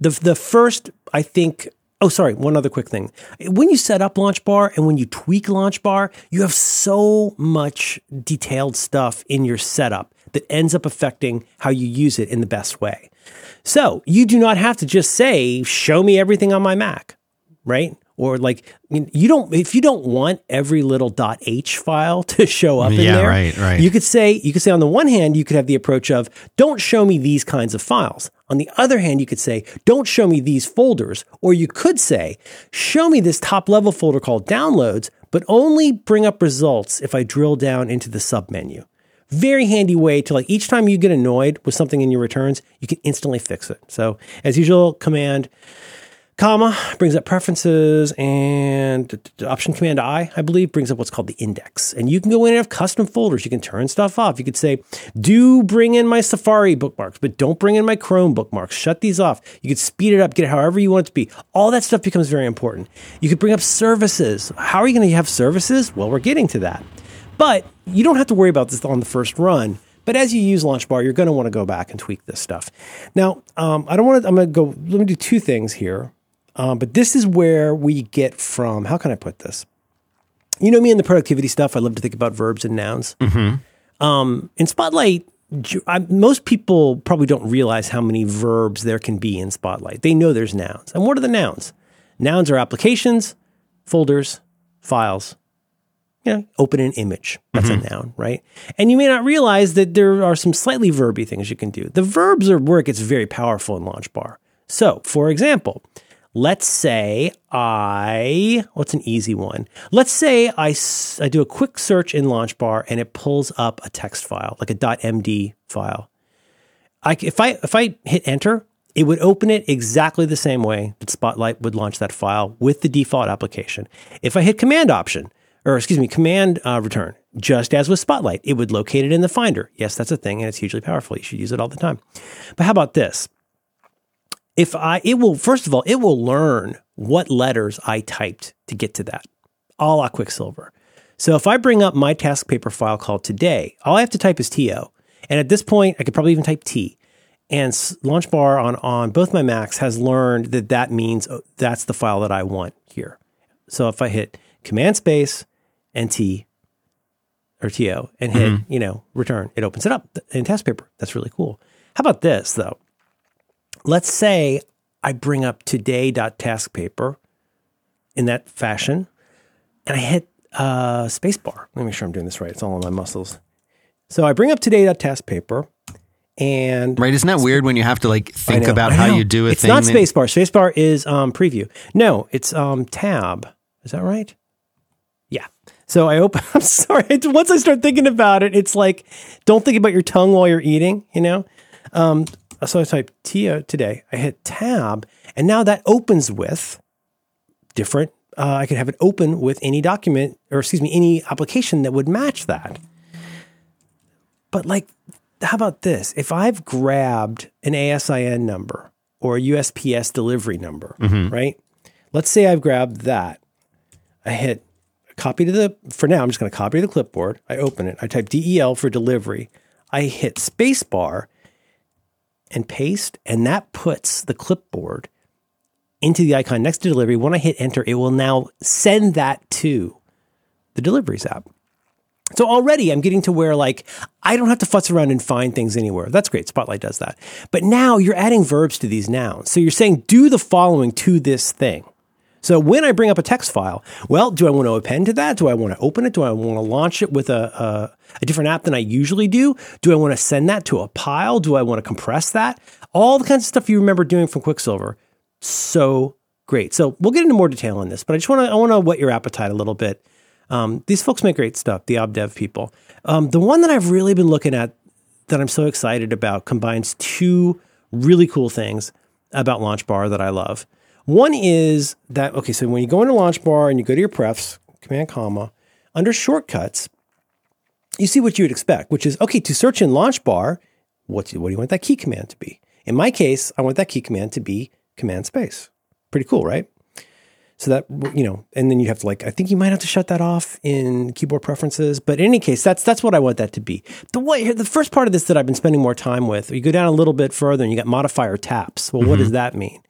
The the first, I think, oh, sorry, one other quick thing. When you set up LaunchBar and when you tweak LaunchBar, you have so much detailed stuff in your setup that ends up affecting how you use it in the best way. So you do not have to just say, show me everything on my Mac, right? Or like, you don't, if you don't want every little .h file to show up in yeah, there, right, right. you could say, you could say on the one hand, you could have the approach of don't show me these kinds of files. On the other hand, you could say, don't show me these folders, or you could say, show me this top level folder called downloads, but only bring up results if I drill down into the submenu. Very handy way to like each time you get annoyed with something in your returns, you can instantly fix it. So as usual, command comma brings up preferences, and option command I, I believe, brings up what's called the index. And you can go in and have custom folders. You can turn stuff off. You could say, do bring in my Safari bookmarks, but don't bring in my Chrome bookmarks. Shut these off. You could speed it up, get it however you want it to be. All that stuff becomes very important. You could bring up services. How are you going to have services? Well, we're getting to that. But you don't have to worry about this on the first run. But as you use LaunchBar, you're going to want to go back and tweak this stuff. Now, um, I don't want to, I'm going to go, let me do two things here. Um, but this is where we get from, how can I put this? You know me in the productivity stuff, I love to think about verbs and nouns. Mm-hmm. Um, in Spotlight, I, most people probably don't realize how many verbs there can be in Spotlight. They know there's nouns. And what are the nouns? Nouns are applications, folders, files. You know, open an image. That's mm-hmm. a noun, right? And you may not realize that there are some slightly verby things you can do. The verbs are where it gets very powerful in LaunchBar. So, for example, let's say I, what's an easy one? Let's say I, I do a quick search in LaunchBar and it pulls up a text file, like a .md file. I, if I if I hit enter, it would open it exactly the same way that Spotlight would launch that file with the default application. If I hit command option, or excuse me, command uh, return, just as with Spotlight, it would locate it in the Finder. Yes, that's a thing, and it's hugely powerful. You should use it all the time. But how about this? If I, it will, first of all, it will learn what letters I typed to get to that, a la Quicksilver. So if I bring up my task paper file called today, all I have to type is T O. And at this point, I could probably even type T. And LaunchBar on, on both my Macs has learned that that means oh, that's the file that I want here. So if I hit command space, and T or T O and hit, mm-hmm. you know, return, it opens it up in task paper. That's really cool. How about this though? Let's say I bring up today.taskpaper in that fashion and I hit uh, space bar. Let me make sure I'm doing this right. It's all in my muscles. So I bring up today.taskpaper and... Right, isn't that weird when you have to like think about how you do a it's thing? It's not space bar. Space bar is um, preview. No, it's um, tab. Is that right? Yeah. So I open, I'm sorry, once I start thinking about it, it's like, don't think about your tongue while you're eating, you know? Um, so I type T O today, I hit tab, and now that opens with different, uh, I could have it open with any document, or excuse me, any application that would match that. But like, how about this? If I've grabbed an A S I N number or a U S P S delivery number, mm-hmm. right? Let's say I've grabbed that, I hit copy to the, for now, I'm just going to copy to the clipboard. I open it. I type D E L for delivery. I hit spacebar and paste, and that puts the clipboard into the icon next to delivery. When I hit enter, it will now send that to the deliveries app. So already I'm getting to where like, I don't have to futz around and find things anywhere. That's great. Spotlight does that. But now you're adding verbs to these nouns. So you're saying, do the following to this thing. So when I bring up a text file, well, do I want to append to that? Do I want to open it? Do I want to launch it with a, a, a different app than I usually do? Do I want to send that to a pile? Do I want to compress that? All the kinds of stuff you remember doing from Quicksilver. So great. So we'll get into more detail on this, but I just want to, I want to whet your appetite a little bit. Um, these folks make great stuff, the obdev people. Um, the one that I've really been looking at that I'm so excited about combines two really cool things about LaunchBar that I love. One is that, okay, so when you go into LaunchBar and you go to your prefs, command comma, under shortcuts, you see what you would expect, which is, okay, to search in LaunchBar, what, what do you want that key command to be? In my case, I want that key command to be command space. Pretty cool, right? So that, you know, and then you have to like, I think you might have to shut that off in keyboard preferences, but in any case, that's that's what I want that to be. The way, the first part of this that I've been spending more time with, you go down a little bit further and you got modifier taps. Well, mm-hmm. what does that mean?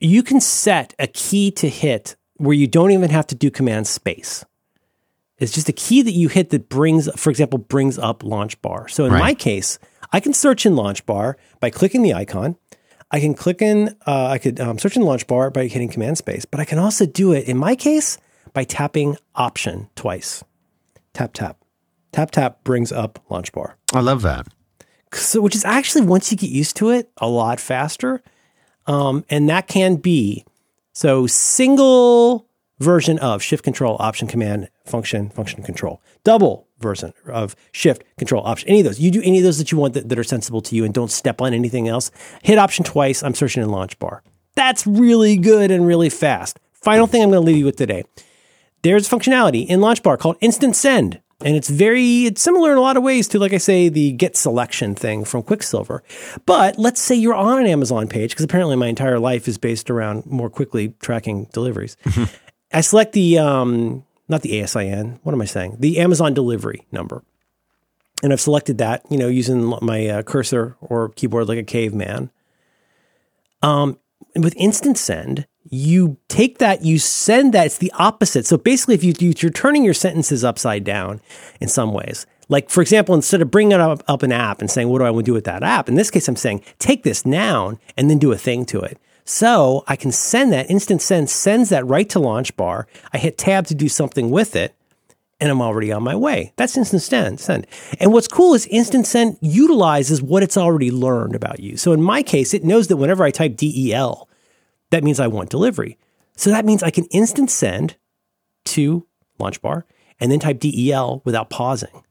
You can set a key to hit where you don't even have to do command space. It's just a key that you hit that brings, for example, brings up LaunchBar. So in right. my case, I can search in LaunchBar by clicking the icon. I can click in, uh, I could um, search in LaunchBar by hitting command space, but I can also do it in my case by tapping option twice. Tap, tap, tap, tap brings up LaunchBar. I love that. So, which is actually, once you get used to it, a lot faster. Um, and that can be, so single version of shift, control, option, command, function, function, control, double version of shift, control, option, any of those. You do any of those that you want that, that are sensible to you and don't step on anything else. Hit option twice. I'm searching in LaunchBar. That's really good and really fast. Final thing I'm going to leave you with today. There's functionality in LaunchBar called Instant Send. And it's very, it's similar in a lot of ways to, like I say, the get selection thing from Quicksilver. But let's say you're on an Amazon page, because apparently my entire life is based around more quickly tracking deliveries. Mm-hmm. I select the, um, not the A S I N, what am I saying? The Amazon delivery number. And I've selected that, you know, using my uh, cursor or keyboard like a caveman. Um, with Instant Send, you take that, you send that. It's the opposite. So basically, if you, you're turning your sentences upside down in some ways. Like, for example, instead of bringing up, up an app and saying, what do I want to do with that app? In this case, I'm saying, take this noun and then do a thing to it. So I can send that. Instant Send sends that right to LaunchBar. I hit tab to do something with it, and I'm already on my way. That's Instant Send. And what's cool is Instant Send utilizes what it's already learned about you. So in my case, it knows that whenever I type D E L, that means I want delivery. So that means I can Instant Send to LaunchBar and then type D E L without pausing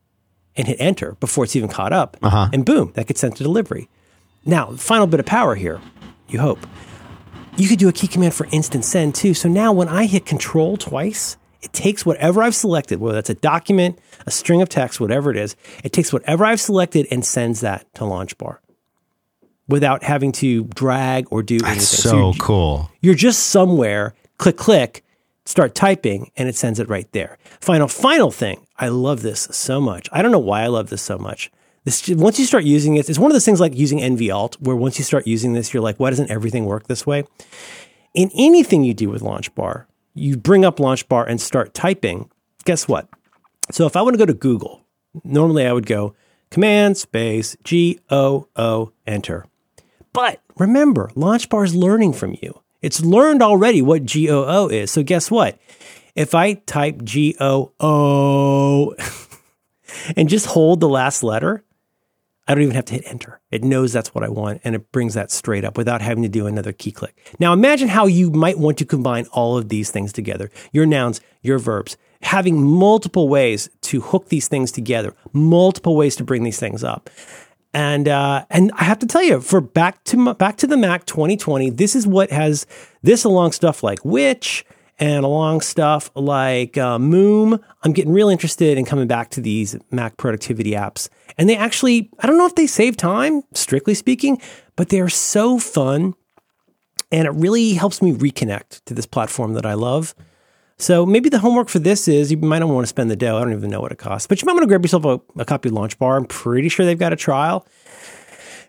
and hit enter before it's even caught up. Uh-huh. And boom, that gets sent to delivery. Now, final bit of power here, you hope. You could do a key command for Instant Send too. So now when I hit control twice, it takes whatever I've selected, whether that's a document, a string of text, whatever it is, it takes whatever I've selected and sends that to LaunchBar without having to drag or do anything. That's so, so you're, cool. You're just somewhere, click, click, start typing, and it sends it right there. Final, final thing. I love this so much. I don't know why I love this so much. This, once you start using it, it's one of those things like using N V Alt, where once you start using this, you're like, why doesn't everything work this way? In anything you do with LaunchBar, you bring up LaunchBar and start typing. Guess what? So if I want to go to Google, normally I would go command space G O O enter. But remember, LaunchBar is learning from you. It's learned already what G O O is. So guess what? If I type G O O and just hold the last letter, I don't even have to hit enter. It knows that's what I want, and it brings that straight up without having to do another key click. Now, imagine how you might want to combine all of these things together, your nouns, your verbs, having multiple ways to hook these things together, multiple ways to bring these things up. And uh, and I have to tell you, for back to back to the Mac twenty twenty, this is what has this along stuff like Witch and along stuff like uh, Moom. I'm getting real interested in coming back to these Mac productivity apps. And they actually, I don't know if they save time, strictly speaking, but they're so fun. And it really helps me reconnect to this platform that I love. So maybe the homework for this is, you might not want to spend the dough. I don't even know what it costs. But you might want to grab yourself a, a copy of LaunchBar. I'm pretty sure they've got a trial.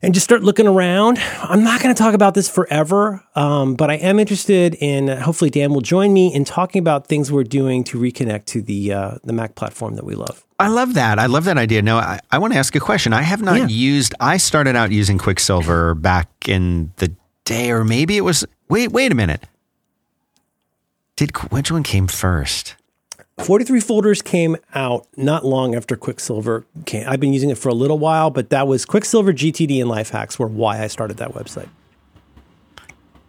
And just start looking around. I'm not going to talk about this forever, um, but I am interested in, uh, hopefully Dan will join me in talking about things we're doing to reconnect to the uh, the Mac platform that we love. I love that. I love that idea. Now, I, I want to ask a question. I have not yeah. used, I started out using Quicksilver back in the day, or maybe it was, wait, wait a minute. Did Which one came first? forty-three Folders came out not long after Quicksilver came. I've been using it for a little while, but that was Quicksilver, G T D, and Life Hacks were why I started that website.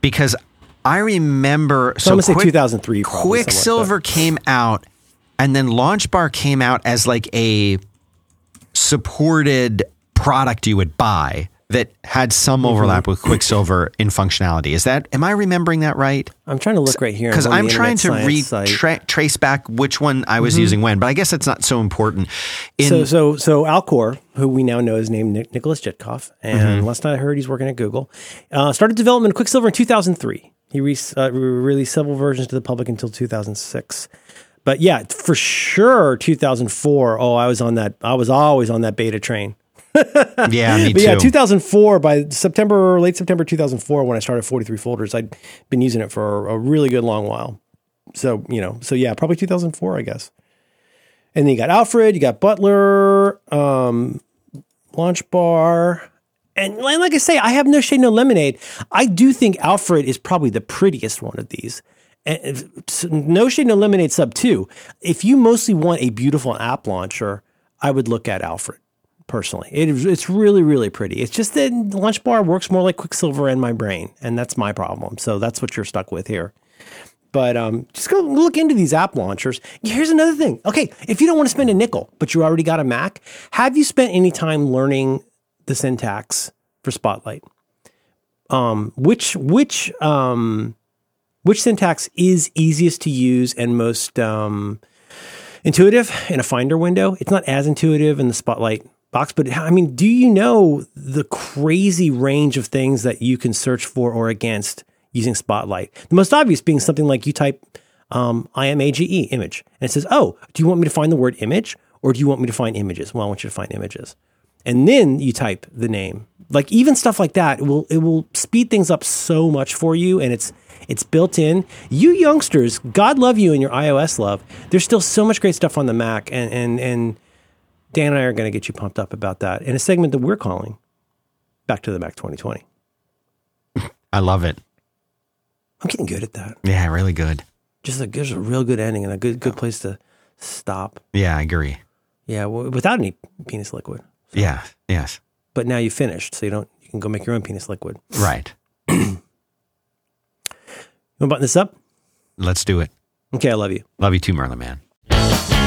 Because I remember... So, so I'm going to say Quick, two thousand three probably. Quicksilver came out, and then LaunchBar came out as like a supported product you would buy that had some overlap mm-hmm. with Quicksilver in functionality. Is that, am I remembering that right? I'm trying to look right here. Because I'm trying to re- tra- trace back which one I was mm-hmm. using when, but I guess that's not so important. In- so, so, so Alcor, who we now know is named Nick- Nicholas Jitkoff, and mm-hmm. last night I heard he's working at Google, uh, started development of Quicksilver in two thousand three. He re- uh, released several versions to the public until two thousand six. But yeah, for sure, two thousand four, oh, I was on that, I was always on that beta train. yeah, me but too. Yeah, two thousand four, by September, late September two thousand four, when I started forty-three Folders, I'd been using it for a really good long while. So, you know, so yeah, probably two thousand four, I guess. And then you got Alfred, you got Butler, um, LaunchBar. And like I say, I have no shade, no lemonade. I do think Alfred is probably the prettiest one of these. And no shade, no lemonade sub two. If you mostly want a beautiful app launcher, I would look at Alfred. Personally, it, it's really, really pretty. It's just that LaunchBar works more like Quicksilver in my brain, and that's my problem. So that's what you're stuck with here. But um, just go look into these app launchers. Here's another thing. Okay, if you don't want to spend a nickel, but you already got a Mac, have you spent any time learning the syntax for Spotlight? Um, which which um, which syntax is easiest to use and most um, intuitive in a Finder window? It's not as intuitive in the Spotlight box, but I mean, do you know the crazy range of things that you can search for or against using Spotlight? The most obvious being something like you type um, I M A G E, image, and it says, oh, do you want me to find the word image or do you want me to find images? Well, I want you to find images. and then you type the name. Like even stuff like that, it will it will speed things up so much for you, and it's it's built in. You youngsters, God love you and your iOS love. There's still so much great stuff on the Mac, and and and Dan and I are going to get you pumped up about that in a segment that we're calling Back to the Mac twenty twenty. I love it. I'm getting good at that. Yeah, really good. Just a, just a real good ending and a good good place to stop. Yeah, I agree. Yeah, well, without any penis liquid. So. Yeah, yes. But now you finished, so you don't. You can go make your own penis liquid. Right. You want to button this up? Let's do it. Okay, I love you. Love you too, Merlin Man.